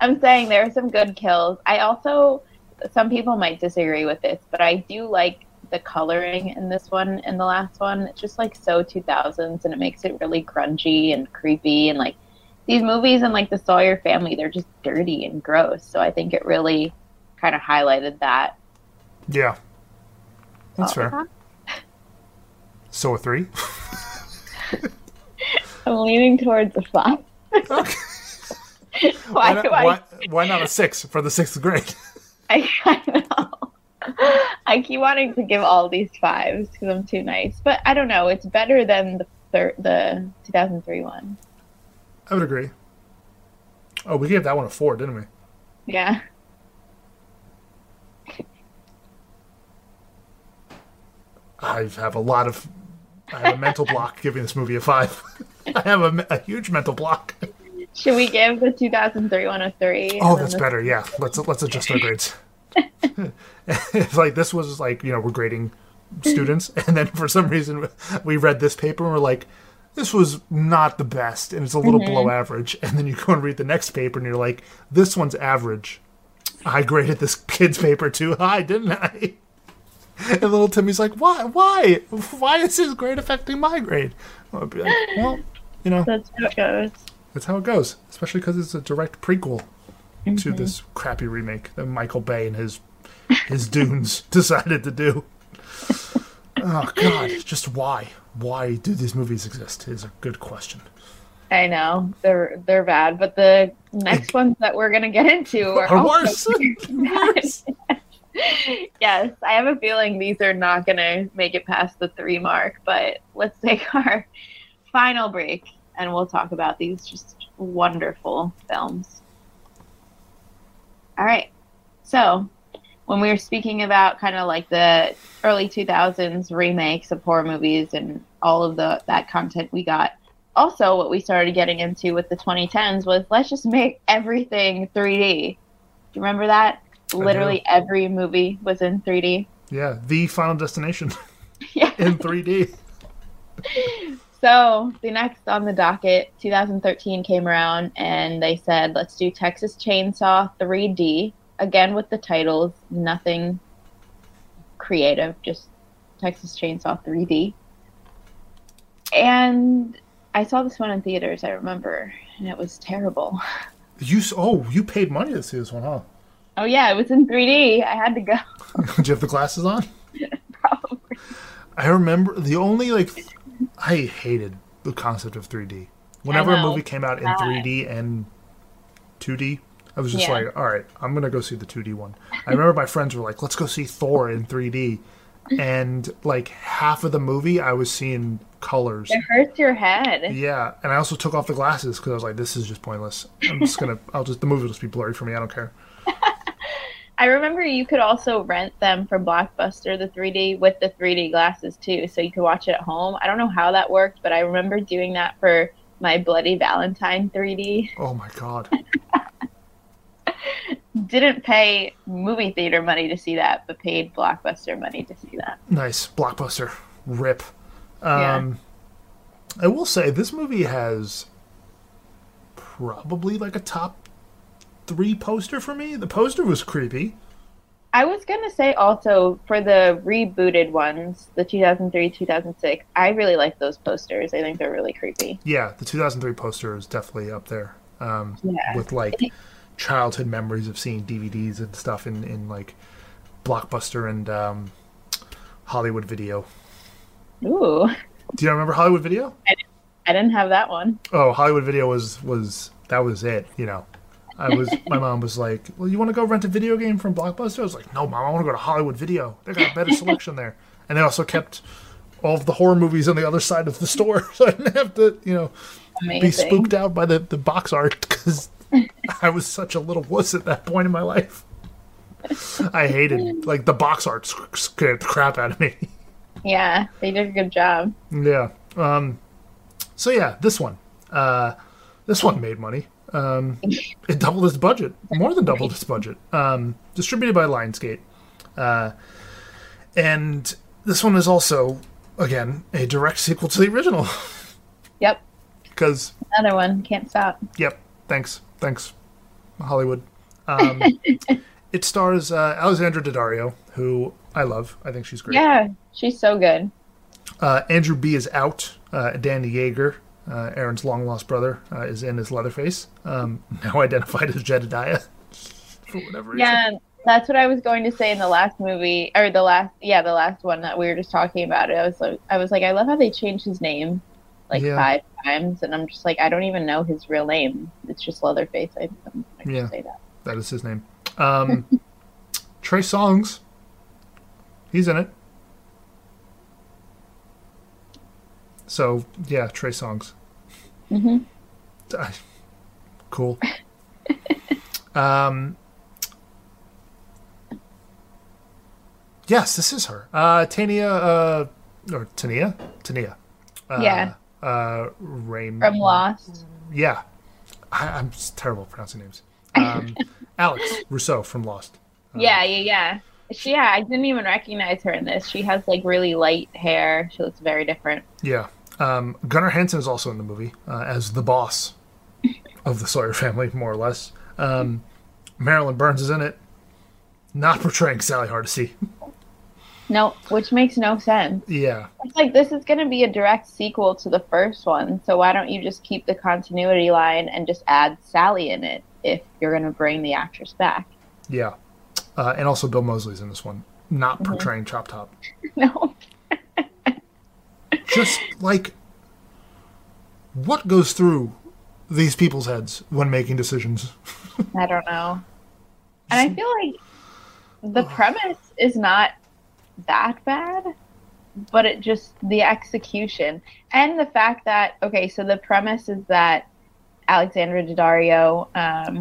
I'm saying there are some good kills. I also... some people might disagree with this, but I do like the coloring in this one and the last one. It's just like so 2000s, and it makes it really grungy and creepy. And like these movies and like the Sawyer family, they're just dirty and gross. So I think it really kind of highlighted that. Yeah, that's fair. So a 3. I'm leaning towards a 5. Okay. Why not a 6 for the 6th grade? I know. I keep wanting to give all these 5s because I'm too nice. But I don't know. It's better than the 2003 one. I would agree. Oh, we gave that one a 4, didn't we? Yeah. I have a mental block giving this movie a 5. I have a huge mental block. Should we give the 2003 one a 3? Oh, that's better. Yeah, let's adjust our grades. It's like this was like, you know, we're grading students, and then for some reason we read this paper and we're like, this was not the best, and it's a little below average. And then you go and read the next paper, and you're like, this one's average. I graded this kid's paper too high, didn't I? And little Timmy's like, why? Why is his grade affecting my grade? I'd be like, well, you know. That's how it goes. That's how it goes, especially because it's a direct prequel to this crappy remake that Michael Bay and his Dunes decided to do. Oh, God. Just why? Why do these movies exist is a good question. I know. They're bad, but the next ones that we're going to get into are worse. Yes, I have a feeling these are not going to make it past the 3 mark, but let's take our final break, and we'll talk about these just wonderful films. All right. So when we were speaking about kind of like the early 2000s remakes of horror movies and all of that content we got, also what we started getting into with the 2010s was let's just make everything 3D. Do you remember that? Literally every movie was in 3D. Yeah, the Final Destination in 3D. So the next on the docket, 2013 came around, and they said, let's do Texas Chainsaw 3D. Again, with the titles, nothing creative, just Texas Chainsaw 3D. And I saw this one in theaters, I remember, and it was terrible. You paid money to see this one, huh? Oh, yeah, it was in 3D. I had to go. Did you have the glasses on? Probably. I remember the only, I hated the concept of 3D. Whenever a movie came out in 3D and 2D, I was just like, all right, I'm going to go see the 2D one. I remember my friends were like, let's go see Thor in 3D. And half of the movie, I was seeing colors. It hurts your head. Yeah. And I also took off the glasses because I was like, this is just pointless. I'm just going to, the movie will just be blurry for me. I don't care. I remember you could also rent them from Blockbuster, the 3D, with the 3D glasses too. So you could watch it at home. I don't know how that worked, but I remember doing that for my Bloody Valentine 3D. Oh my God. Didn't pay movie theater money to see that, but paid Blockbuster money to see that. Nice. Blockbuster. Rip. I will say this movie has probably a top 3 poster for me. The poster was creepy. I was going to say also for the rebooted ones, the 2003, 2006, I really like those posters. I think they're really creepy. Yeah, the 2003 poster is definitely up there with childhood memories of seeing DVDs and stuff in Blockbuster and Hollywood Video. Ooh. Do you remember Hollywood Video? I didn't have that one. Oh, Hollywood Video was that was it, you know. My mom was like, well, you want to go rent a video game from Blockbuster? I was like, no, Mom, I want to go to Hollywood Video. They got a better selection there. And they also kept all of the horror movies on the other side of the store. So I didn't have to, be spooked out by the box art because I was such a little wuss at that point in my life. I hated, the box art scared the crap out of me. Yeah, they did a good job. Yeah. So, yeah, this one. This one made money. It doubled its budget. More than doubled its budget. Distributed by Lionsgate. And this one is also, again, a direct sequel to the original. Yep. Because another one. Can't stop. Yep. Thanks, Hollywood. It stars Alexandra Daddario, who I love. I think she's great. Yeah, she's so good. Andrew B. is out. Danny Yeager, Aaron's long-lost brother, is in as Leatherface, now identified as Jedediah for whatever reason. Yeah, that's what I was going to say in the last movie, or the last one that we were just talking about. I was like, I love how they changed his name. 5 times, and I'm just like, I don't even know his real name. It's just Leatherface. I should say that. That is his name. Trey Songz. He's in it. So, yeah, Trey Songz. Mm-hmm. Cool. Yes, this is her. Tania. Raymond. From Lost. Yeah. I'm terrible at pronouncing names. Alex Rousseau from Lost. Yeah. I didn't even recognize her in this. She has really light hair. She looks very different. Yeah. Gunnar Hansen is also in the movie as the boss of the Sawyer family, more or less. Marilyn Burns is in it, not portraying Sally Hardesty. No, which makes no sense. Yeah. It's like, this is going to be a direct sequel to the first one, so why don't you just keep the continuity line and just add Sally in it if you're going to bring the actress back? Yeah. And also Bill Moseley's in this one, not portraying Chop Top. No. Just, like, what goes through these people's heads when making decisions? I don't know. And I feel like the premise is not that bad, but it just, the execution and the fact that, okay, so the premise is that Alexandra Daddario,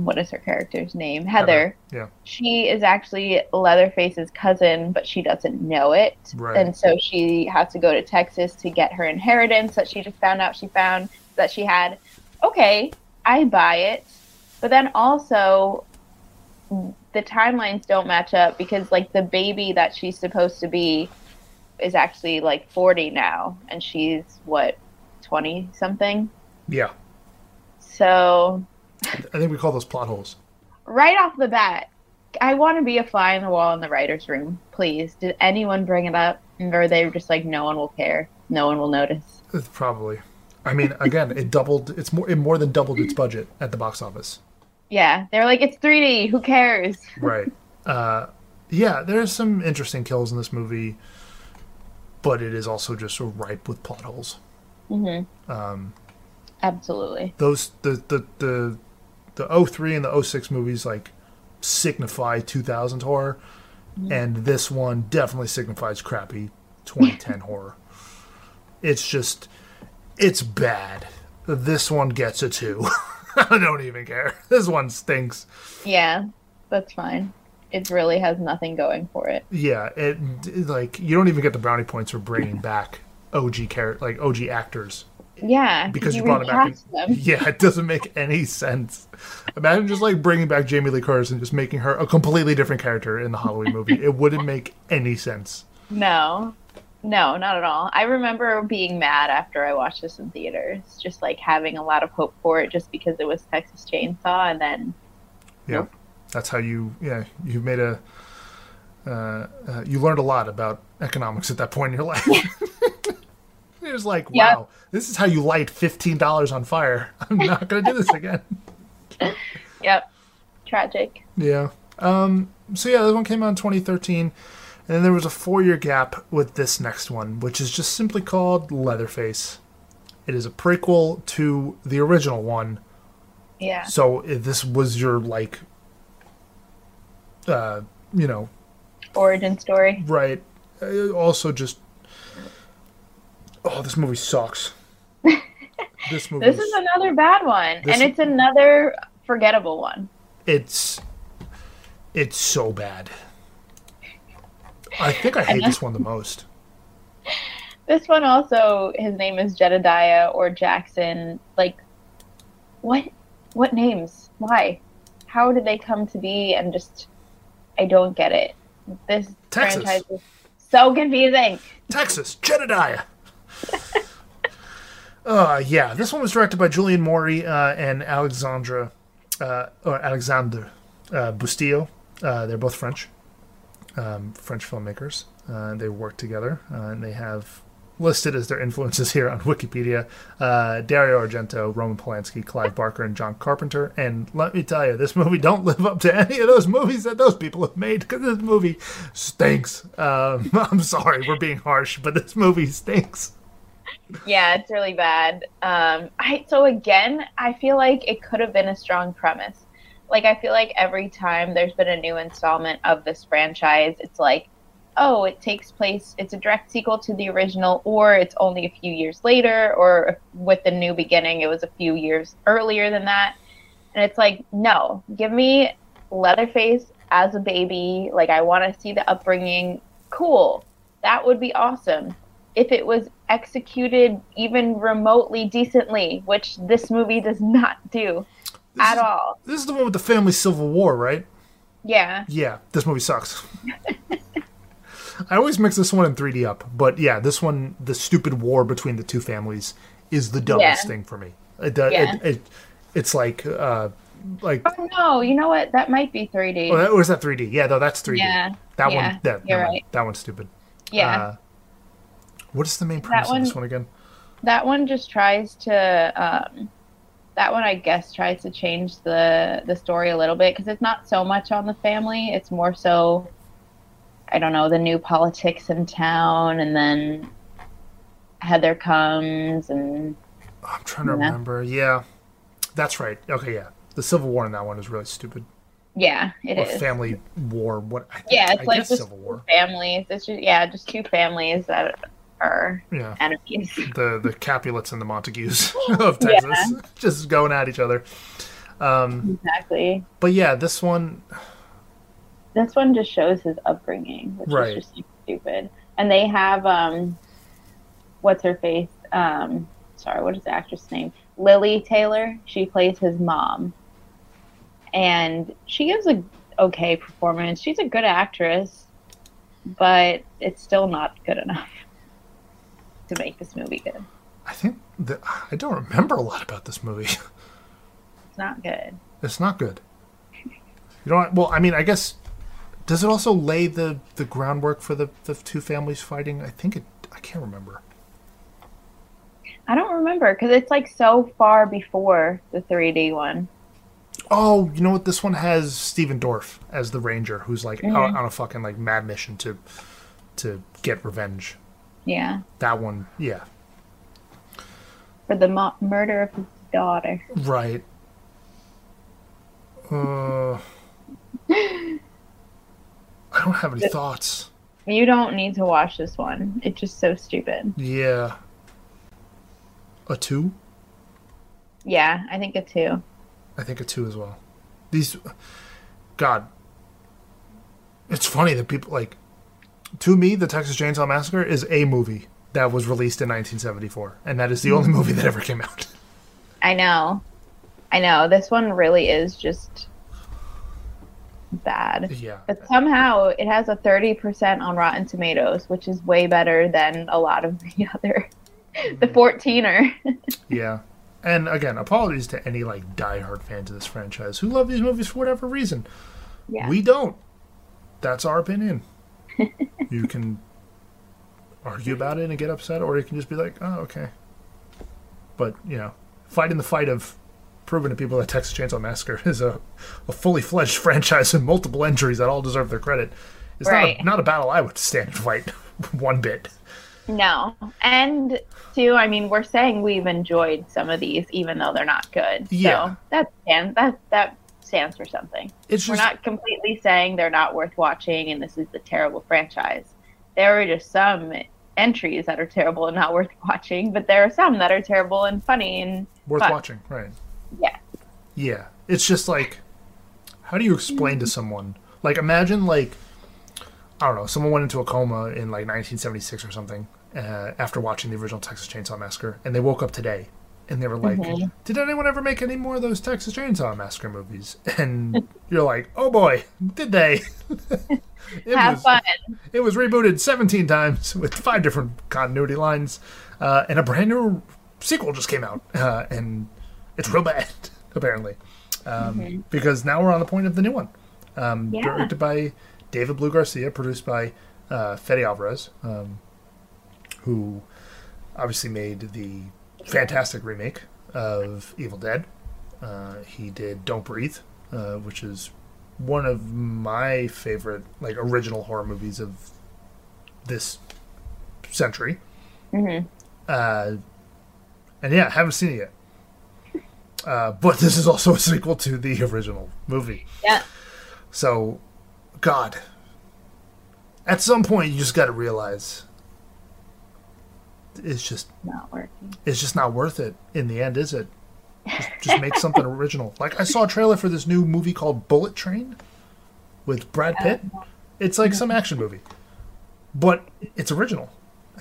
what is her character's name? Heather. Yeah. She is actually Leatherface's cousin, but she doesn't know it. Right. And so she has to go to Texas to get her inheritance that she just found out that she had. Okay, I buy it. But then also, the timelines don't match up because, like, the baby that she's supposed to be is actually, like, 40 now. And she's, what, 20-something? Yeah. So I think we call those plot holes. Right off the bat, I want to be a fly on the wall in the writer's room, please. Did anyone bring it up? Or they were just like, no one will care. No one will notice. Probably. I mean, again, it more than doubled its budget at the box office. Yeah, they were like, it's 3D, who cares? Right. Yeah, there's some interesting kills in this movie, but it is also just ripe with plot holes. Mm-hmm. Absolutely. Those the 03 and the 06 movies, like, signify 2000s horror, and this one definitely signifies crappy 2010 horror. It's just, it's bad. This one gets a 2. I don't even care. This one stinks. Yeah, that's fine. It really has nothing going for it. Yeah, it, like, you don't even get the brownie points for bringing back OG actors. Yeah, because you brought it back. Yeah, it doesn't make any sense. Imagine just, like, bringing back Jamie Lee Curtis and just making her a completely different character in the Halloween movie. It wouldn't make any sense. No, not at all. I remember being mad after I watched this in theaters, just, like, having a lot of hope for it just because it was Texas Chainsaw, and then... Yeah, nope. That's how you made a... you learned a lot about economics at that point in your life. It was like, wow, This is how you light $15 on fire. I'm not going to do this again. Yep. Tragic. Yeah. So, yeah, this one came out in 2013. And then there was a 4-year gap with this next one, which is just simply called Leatherface. It is a prequel to the original one. Yeah. So this was your, like, origin story. Right. Also just, this movie sucks. This is another bad one. And it's another forgettable one. It's so bad. I think I hate this one the most. This one also, his name is Jedediah or Jackson. Like, what names? Why? How did they come to be? And just, I don't get it. This Texas franchise is so confusing. Texas, Jedediah. Yeah, this one was directed by Julian Morey and Alexandre Bustillo. They're both French. French filmmakers. They work together, and they have listed as their influences here on Wikipedia Dario Argento, Roman Polanski, Clive Barker, and John Carpenter. And let me tell you, this movie don't live up to any of those movies that those people have made, because this movie stinks. I'm sorry, we're being harsh, but this movie stinks. Yeah, it's really bad. So again, I feel like it could have been a strong premise. Like, I feel like every time there's been a new installment of this franchise, it's like, oh, it takes place, it's a direct sequel to the original, or it's only a few years later, or with the new beginning, it was a few years earlier than that. And it's like, no, give me Leatherface as a baby. Like, I want to see the upbringing. Cool. That would be awesome. If it was executed even remotely decently, which this movie does not do. This is the one with the family civil war, right? Yeah. Yeah, this movie sucks. I always mix this one and 3D Up, but yeah, this one, the stupid war between the two families, is the dumbest thing for me. It's like oh no, you know what? That might be 3D. Oh, is that 3D? Yeah, no, that's 3D. Yeah, that one. Right. That one's stupid. Yeah. What is the main premise of this one again? That one just tries to. That one, I guess, tries to change the story a little bit because it's not so much on the family. It's more so, I don't know, the new politics in town, and then Heather comes, and I'm trying to remember. Yeah, that's right. Okay, yeah, the Civil War in that one is really stupid. Yeah, it is. Family war. What? I guess just Civil War. Families. It's just, just two families that are enemies. The Capulets and the Montagues of Texas just going at each other. Exactly. But yeah, this one. This one just shows his upbringing, which is just stupid. And they have what's her face? What is the actress' name? Lily Taylor. She plays his mom. And she gives a okay performance. She's a good actress, but it's still not good enough to make this movie good. I think that I don't remember a lot about this movie. It's not good. You know what? Well, I mean, I guess. Does it also lay the groundwork for the two families fighting? I think it... I can't remember. I don't remember, because it's, like, so far before the 3D one. Oh, you know what? This one has Stephen Dorff as the ranger, who's, like, out on a fucking, like, mad mission to get revenge. Yeah. That one, yeah. For the murder of his daughter. Right. I don't have any thoughts. You don't need to watch this one. It's just so stupid. Yeah. A 2? Yeah, I think a 2. I think a 2 as well. These... God. It's funny that people, like... To me, the Texas Chainsaw Massacre is a movie that was released in 1974. And that is the only movie that ever came out. I know. This one really is just... bad. Yeah. But somehow it has a 30% on Rotten Tomatoes, which is way better than a lot of the other the 14er. Yeah. And again, apologies to any like diehard fans of this franchise who love these movies for whatever reason. Yeah. We don't. That's our opinion. You can argue about it and get upset, or you can just be like, oh, okay. But, you know, fighting the fight of proven to people that Texas Chainsaw Massacre is a fully fledged franchise and multiple entries that all deserve their credit. It's not a battle I would stand and fight one bit. No. And two, I mean, we're saying we've enjoyed some of these even though they're not good. Yeah. So that stands for something. It's just, we're not completely saying they're not worth watching and this is a terrible franchise. There are just some entries that are terrible and not worth watching, but there are some that are terrible and funny and worth watching, right. Yeah. It's just like, how do you explain to someone? Like, imagine, like, I don't know, someone went into a coma in, like, 1976 or something after watching the original Texas Chainsaw Massacre, and they woke up today, and they were like, did anyone ever make any more of those Texas Chainsaw Massacre movies? And you're like, oh, boy, did they? Have fun. It was rebooted 17 times with 5 different continuity lines, and a brand new sequel just came out, and it's real bad. Apparently, because now we're on the point of the new one, directed by David Blue Garcia, produced by Fede Alvarez, who obviously made the fantastic remake of Evil Dead. He did Don't Breathe, which is one of my favorite like original horror movies of this century. Mm-hmm. And yeah, haven't seen it yet. But this is also a sequel to the original movie. Yeah. So, God. At some point, you just got to realize it's just not working. It's just not worth it in the end, is it? Just make something original. Like, I saw a trailer for this new movie called Bullet Train with Brad Pitt. It's like some action movie. But it's original.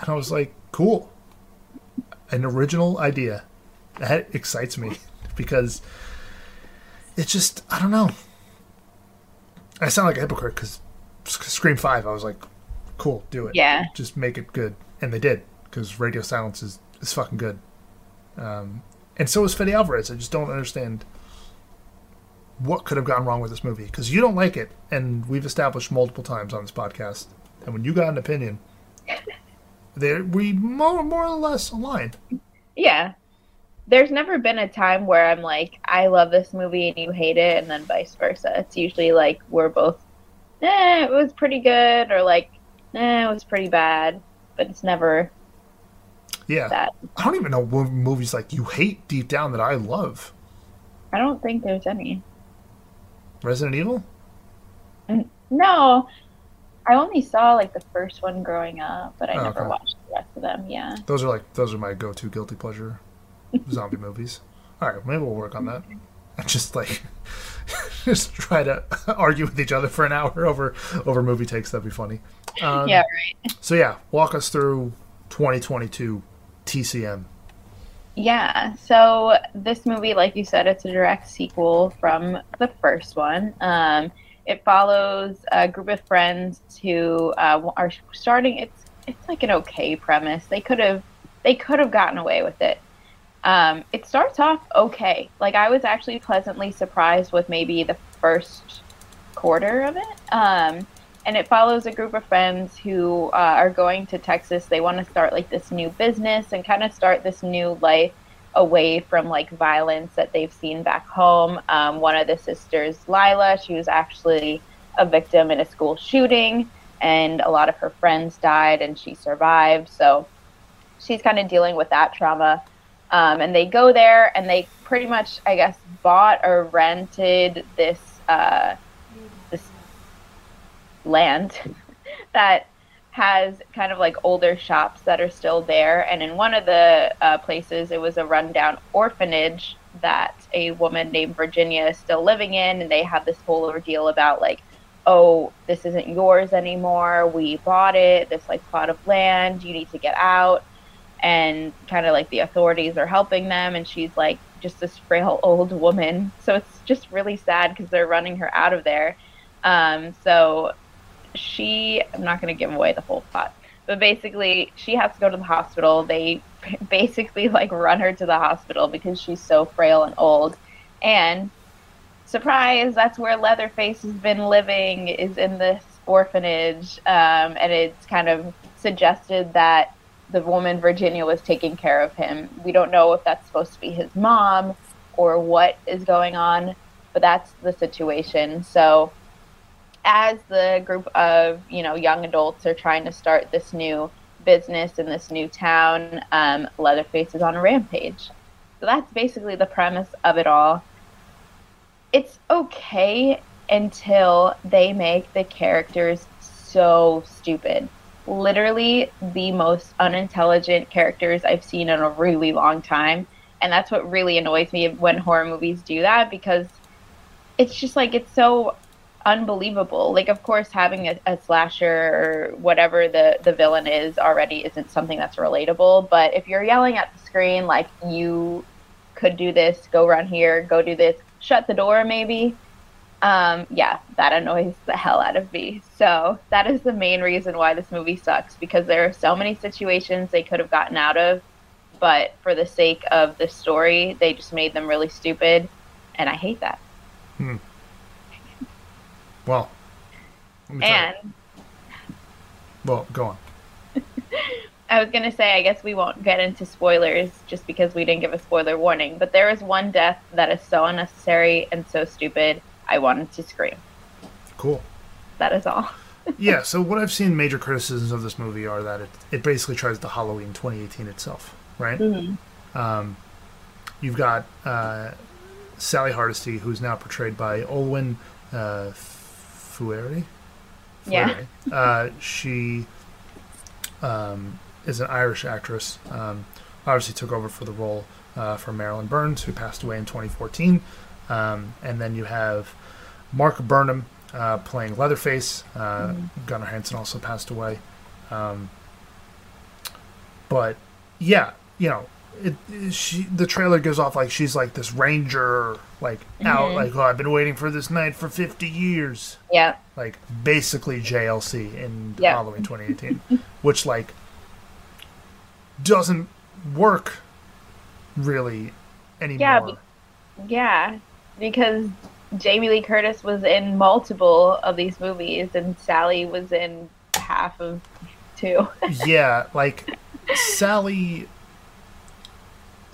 And I was like, cool. An original idea. That excites me because it's just, I don't know. I sound like a hypocrite because Scream 5, I was like, cool, do it. Yeah. Just make it good. And they did, because Radio Silence is fucking good. And so is Fede Alvarez. I just don't understand what could have gone wrong with this movie, because you don't like it, and we've established multiple times on this podcast. And when you got an opinion, we more or less aligned. Yeah. There's never been a time where I'm like, I love this movie and you hate it, and then vice versa. It's usually like we're both, it was pretty good, or like, it was pretty bad. But it's never that. I don't even know what movies like you hate deep down that I love. I don't think there's any. Resident Evil? No. I only saw like the first one growing up, but I never watched the rest of them. Yeah. Those are my go-to guilty pleasure zombie movies. All right, maybe we'll work on that. And just like just try to argue with each other for an hour over movie takes. That'd be funny. Yeah, right. So yeah, walk us through 2022 TCM. Yeah, so this movie, like you said, it's a direct sequel from the first one. It follows a group of friends who are starting. It's like an okay premise. They could have gotten away with it. It starts off okay. Like, I was actually pleasantly surprised with maybe the first quarter of it. And it follows a group of friends who are going to Texas. They want to start like this new business and kind of start this new life away from like violence that they've seen back home. One of the sisters, Lila, she was actually a victim in a school shooting, and a lot of her friends died and she survived. So she's kind of dealing with that trauma. And they go there and they pretty much, I guess, bought or rented this land that has kind of like older shops that are still there. And in one of the places, it was a rundown orphanage that a woman named Virginia is still living in. And they have this whole ordeal about like, oh, this isn't yours anymore. We bought it, this like plot of land, you need to get out. And kind of like the authorities are helping them. And she's like just this frail old woman. So it's just really sad because they're running her out of there. I'm not going to give away the whole plot, but basically she has to go to the hospital. They basically like run her to the hospital because she's so frail and old, and surprise, that's where Leatherface has been living, is in this orphanage. And it's kind of suggested that the woman Virginia was taking care of him. We don't know if that's supposed to be his mom or what is going on, but that's the situation. So as the group of, young adults are trying to start this new business in this new town, Leatherface is on a rampage. So that's basically the premise of it all. It's okay until they make the characters so stupid. Literally the most unintelligent characters I've seen in a really long time. And that's what really annoys me when horror movies do that, because it's just like, it's so unbelievable. Like, of course, having a slasher or whatever the villain is already isn't something that's relatable, but if you're yelling at the screen like, you could do this, go run here, go do this, shut the door maybe, that annoys the hell out of me. So that is the main reason why this movie sucks, because there are so many situations they could have gotten out of, but for the sake of the story, they just made them really stupid, and I hate that. Well, go on. I was going to say, I guess we won't get into spoilers just because we didn't give a spoiler warning, but there is one death that is so unnecessary and so stupid, I wanted to scream. Cool. That is all. Yeah, so what I've seen major criticisms of this movie are that it basically tries to Halloween 2018 itself, right? Mm-hmm. You've got Sally Hardesty, who's now portrayed by Olwen Fuere? Yeah. She is an Irish actress. Obviously took over for the role for Marilyn Burns, who passed away in 2014. And then you have Mark Burnham playing Leatherface. Gunnar Hansen also passed away. But, the trailer goes off like she's like this ranger, like out, like, oh, I've been waiting for this night for 50 years. Yeah. Like basically JLC in Halloween 2018, which like doesn't work really anymore. Yeah, because Jamie Lee Curtis was in multiple of these movies and Sally was in half of two. Yeah, like Sally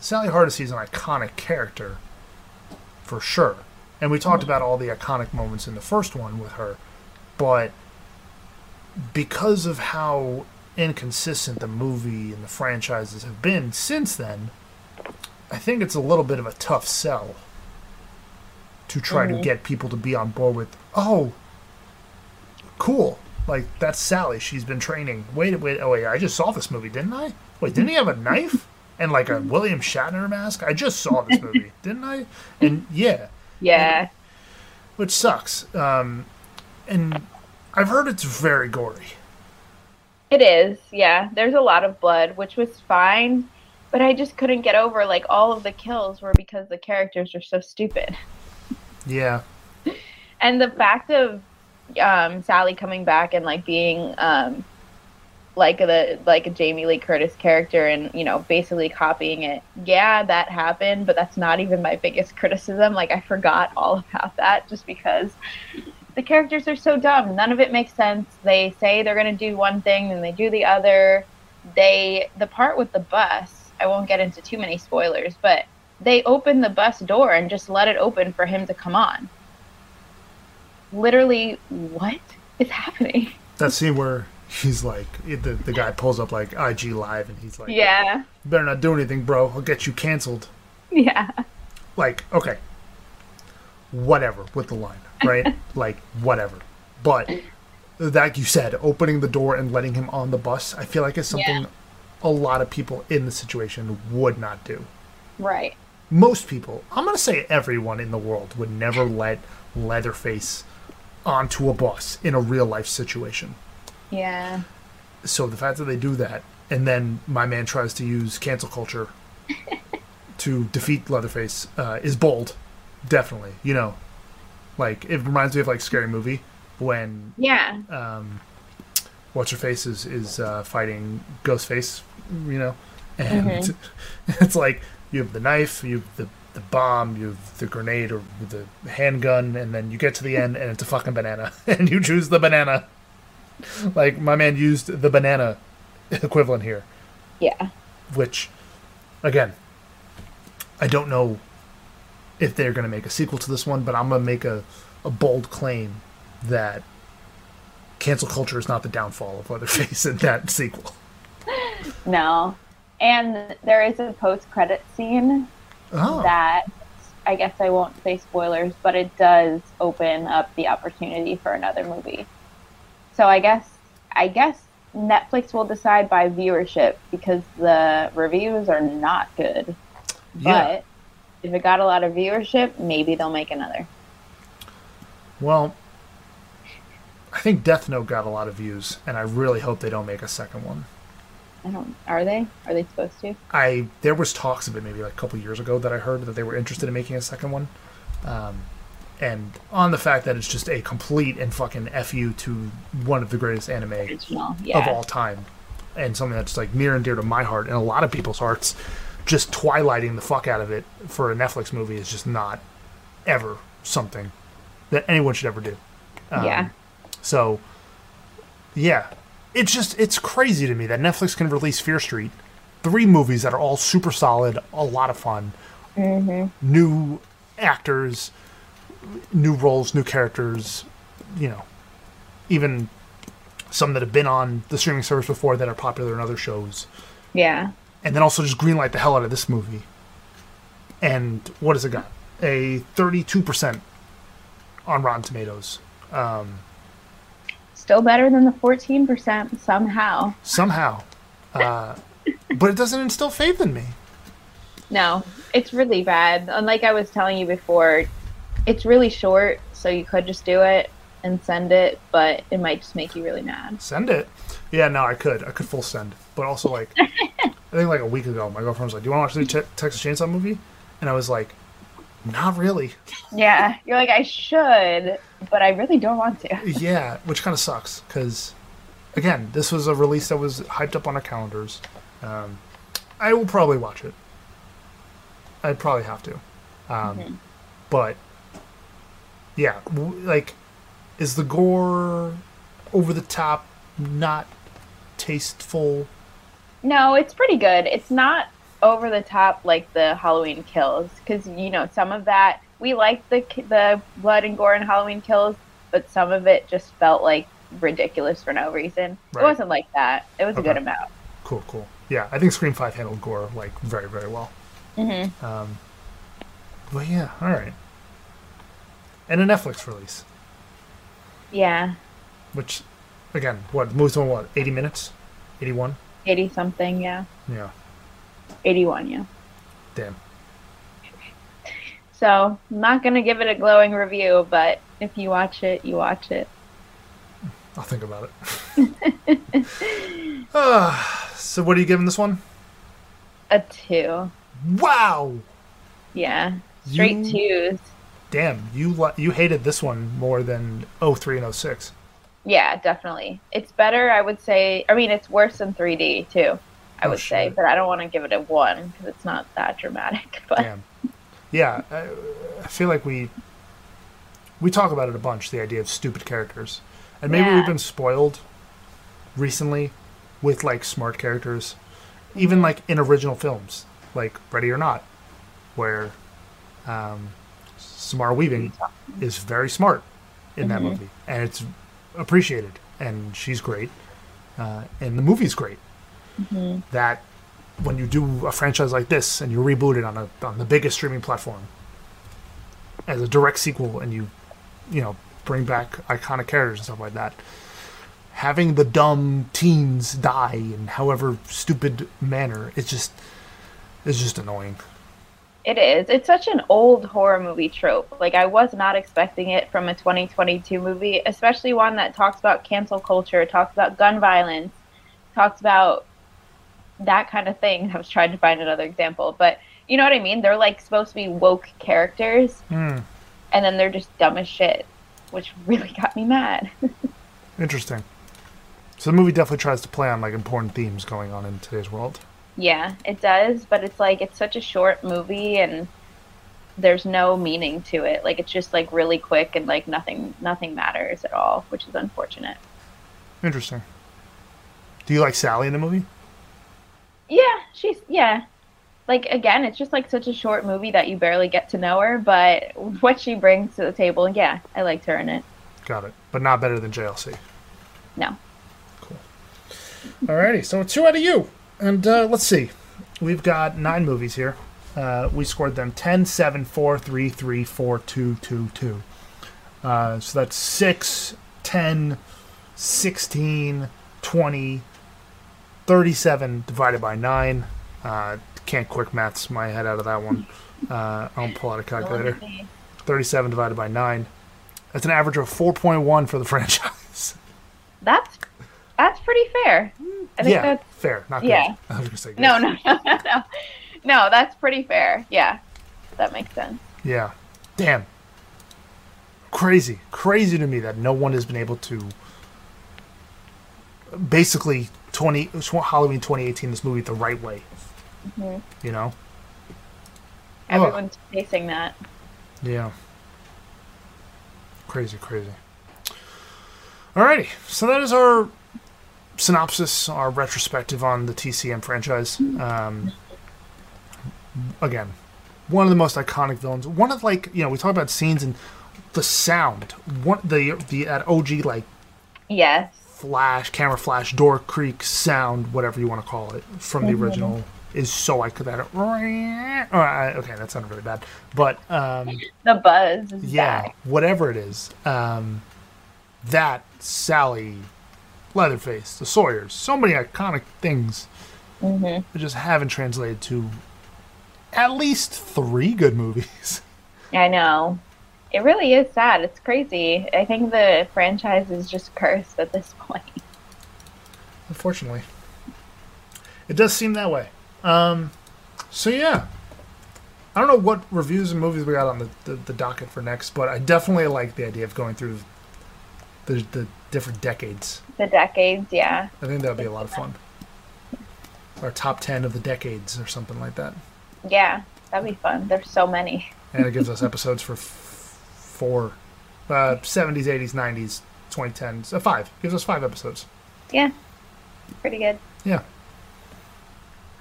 Hardesty is an iconic character for sure. And we talked about all the iconic moments in the first one with her, but because of how inconsistent the movie and the franchises have been since then, I think it's a little bit of a tough sell to try to get people to be on board with, oh, cool, like, that's Sally. She's been training. Wait, oh, wait, I just saw this movie, didn't I? Wait, didn't he have a knife? And, like, a William Shatner mask? I just saw this movie, didn't I? And, yeah. And, which sucks. And I've heard it's very gory. It is, yeah. There's a lot of blood, which was fine. But I just couldn't get over, like, all of the kills were because the characters are so stupid. Yeah. And the fact of Sally coming back and, like, being, a Jamie Lee Curtis character and, you know, basically copying it. Yeah, that happened, but that's not even my biggest criticism. Like, I forgot all about that just because the characters are so dumb. None of it makes sense. They say they're going to do one thing, and they do the other. The part with the bus, I won't get into too many spoilers, but they open the bus door and just let it open for him to come on. Literally, what is happening? That scene where he's like, the guy pulls up like IG Live and he's like, yeah, you better not do anything, bro. I'll get you canceled. Yeah. Like, okay. Whatever with the line, right? Like, whatever. But like you said, opening the door and letting him on the bus, I feel like is something a lot of people in the situation would not do. Right. Most people, I'm going to say everyone in the world, would never let Leatherface onto a bus in a real-life situation. Yeah. So the fact that they do that, and then my man tries to use cancel culture to defeat Leatherface is bold, definitely. You know, like, it reminds me of, like, Scary Movie when... Yeah. What's-Her-Face is fighting Ghostface, you know? And it's like, you have the knife, you have the bomb, you have the grenade or the handgun, and then you get to the end, and it's a fucking banana. And you choose the banana. Like, my man used the banana equivalent here. Yeah. Which, again, I don't know if they're going to make a sequel to this one, but I'm going to make a bold claim that cancel culture is not the downfall of Leatherface in that sequel. No. And there is a post-credit scene that, I guess I won't say spoilers, but it does open up the opportunity for another movie. So I guess Netflix will decide by viewership because the reviews are not good. Yeah. But if it got a lot of viewership, maybe they'll make another. Well, I think Death Note got a lot of views, and I really hope they don't make a second one. Are they? Are they supposed to? There was talks of it maybe like a couple years ago that I heard that they were interested in making a second one. And on the fact that it's just a complete and fucking F-U to one of the greatest anime of all time. And something that's like near and dear to my heart and a lot of people's hearts, just twilighting the fuck out of it for a Netflix movie is just not ever something that anyone should ever do. So, yeah. It's crazy to me that Netflix can release Fear Street, 3 movies that are all super solid, a lot of fun, new actors, new roles, new characters, you know, even some that have been on the streaming service before that are popular in other shows. Yeah. And then also just greenlight the hell out of this movie. And what has it got? A 32% on Rotten Tomatoes. Still better than the 14% somehow. But it doesn't instill faith in me. No, it's really bad. And like I was telling you before, it's really short, so you could just do it and send it, but it might just make you really mad. Send it? Yeah, no, I could. I could full send. But also, like, I think like a week ago, my girlfriend was like, "Do you want to watch the Texas Chainsaw movie?" And I was like, "Not really." Yeah, you're like, "I should, but I really don't want to." Yeah, which kind of sucks because, again, this was a release that was hyped up on our calendars. I will probably watch it. I'd probably have to, but yeah, like, is the gore over the top, not tasteful? No, it's pretty good. It's not over the top like the Halloween Kills, because, you know, some of that, we liked the blood and gore in Halloween Kills, but some of it just felt like ridiculous for no reason. Right. It wasn't like that. It was a good amount. Cool, cool. Yeah, I think Scream 5 handled gore like very, very well. Mm-hmm. But yeah, all right. And a Netflix release. Yeah. Which, again, what, the movie's on what, 80 minutes? 81? 80-something, yeah. Yeah. 81, yeah. Damn. So, I'm not going to give it a glowing review, but if you watch it, you watch it. I'll think about it. So what are you giving this one? A 2. Wow! Yeah. Straight 2s. Damn, you hated this one more than 03 and 06. Yeah, definitely. It's better, I would say. I mean, it's worse than 3D, too, I would say. But I don't want to give it a 1 because it's not that dramatic. But. Damn. Yeah, I feel like we talk about it a bunch, the idea of stupid characters. And maybe we've been spoiled recently with, like, smart characters. Even, like, in original films, like Ready or Not, where Samara Weaving is very smart in that movie. And it's appreciated, and she's great, and the movie's great. Mm-hmm. That when you do a franchise like this and you reboot it on the biggest streaming platform as a direct sequel, and you bring back iconic characters and stuff like that, having the dumb teens die in however stupid manner, it's just annoying. It is. It's such an old horror movie trope. Like, I was not expecting it from a 2022 movie, especially one that talks about cancel culture, talks about gun violence, talks about that kind of thing. I was trying to find another example, but you know what I mean? They're, like, supposed to be woke characters, and then they're just dumb as shit, which really got me mad. Interesting. So the movie definitely tries to play on, like, important themes going on in today's world. Yeah, it does, but it's like, it's such a short movie and there's no meaning to it. Like, it's just like really quick and like nothing matters at all, which is unfortunate. Interesting. Do you like Sally in the movie? Yeah, she's. Like, again, it's just like such a short movie that you barely get to know her, but what she brings to the table, yeah, I liked her in it. Got it. But not better than JLC. No. Cool. Alrighty, so 2 out of you. And let's see. We've got 9 movies here. We scored them 10, 7, 4, 3, 3, 4, 2, 2, 2. So that's 6, 10, 16, 20, 37 divided by 9. Can't quick maths my head out of that one. I won't pull out a calculator. 37 divided by 9. That's an average of 4.1 for the franchise. That's pretty fair. I think that's fair. Not good. Yeah. I was gonna say good. No. No, that's pretty fair. Yeah. That makes sense. Yeah. Damn. Crazy. Crazy to me that no one has been able to basically Halloween 2018 this movie the right way. Mm-hmm. You know? Everyone's facing that. Yeah. Crazy. Alrighty. So that is our synopsis, our retrospective on the TCM franchise. Again, one of the most iconic villains. One of, like, you know, we talk about scenes and the sound. One, the that OG, like, yes, camera flash, door creak sound, whatever you want to call it, from the original is so iconic. Okay, that sounded really bad, but the buzz is back. Whatever it is, that Sally, Leatherface, the Sawyers, so many iconic things that just haven't translated to at least 3 good movies. I know. It really is sad. It's crazy. I think the franchise is just cursed at this point. Unfortunately. It does seem that way. So yeah, I don't know what reviews and movies we got on the docket for next, but I definitely like the idea of going through the different decades. The decades, yeah. I think that would be a lot of fun. Our top 10 of the decades or something like that. Yeah, that'd be fun. There's so many. And it gives us episodes for four, 70s, 80s, 90s, 2010s, five. Gives us five episodes. Yeah, pretty good. Yeah.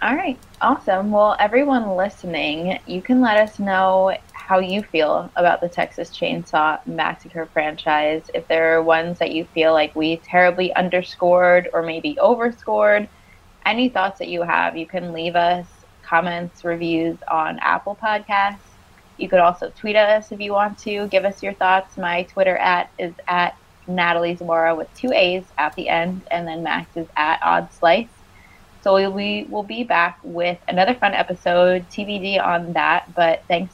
All right, awesome. Well, everyone listening, you can let us know how you feel about the Texas Chainsaw Massacre franchise. If there are ones that you feel like we terribly underscored or maybe overscored, any thoughts that you have, you can leave us comments, reviews on Apple Podcasts. You could also tweet us if you want to. Give us your thoughts. My Twitter is at Natalie Zamora with two A's at the end, and then Max is at Odd Slice. So we will be back with another fun episode, TBD on that. But thanks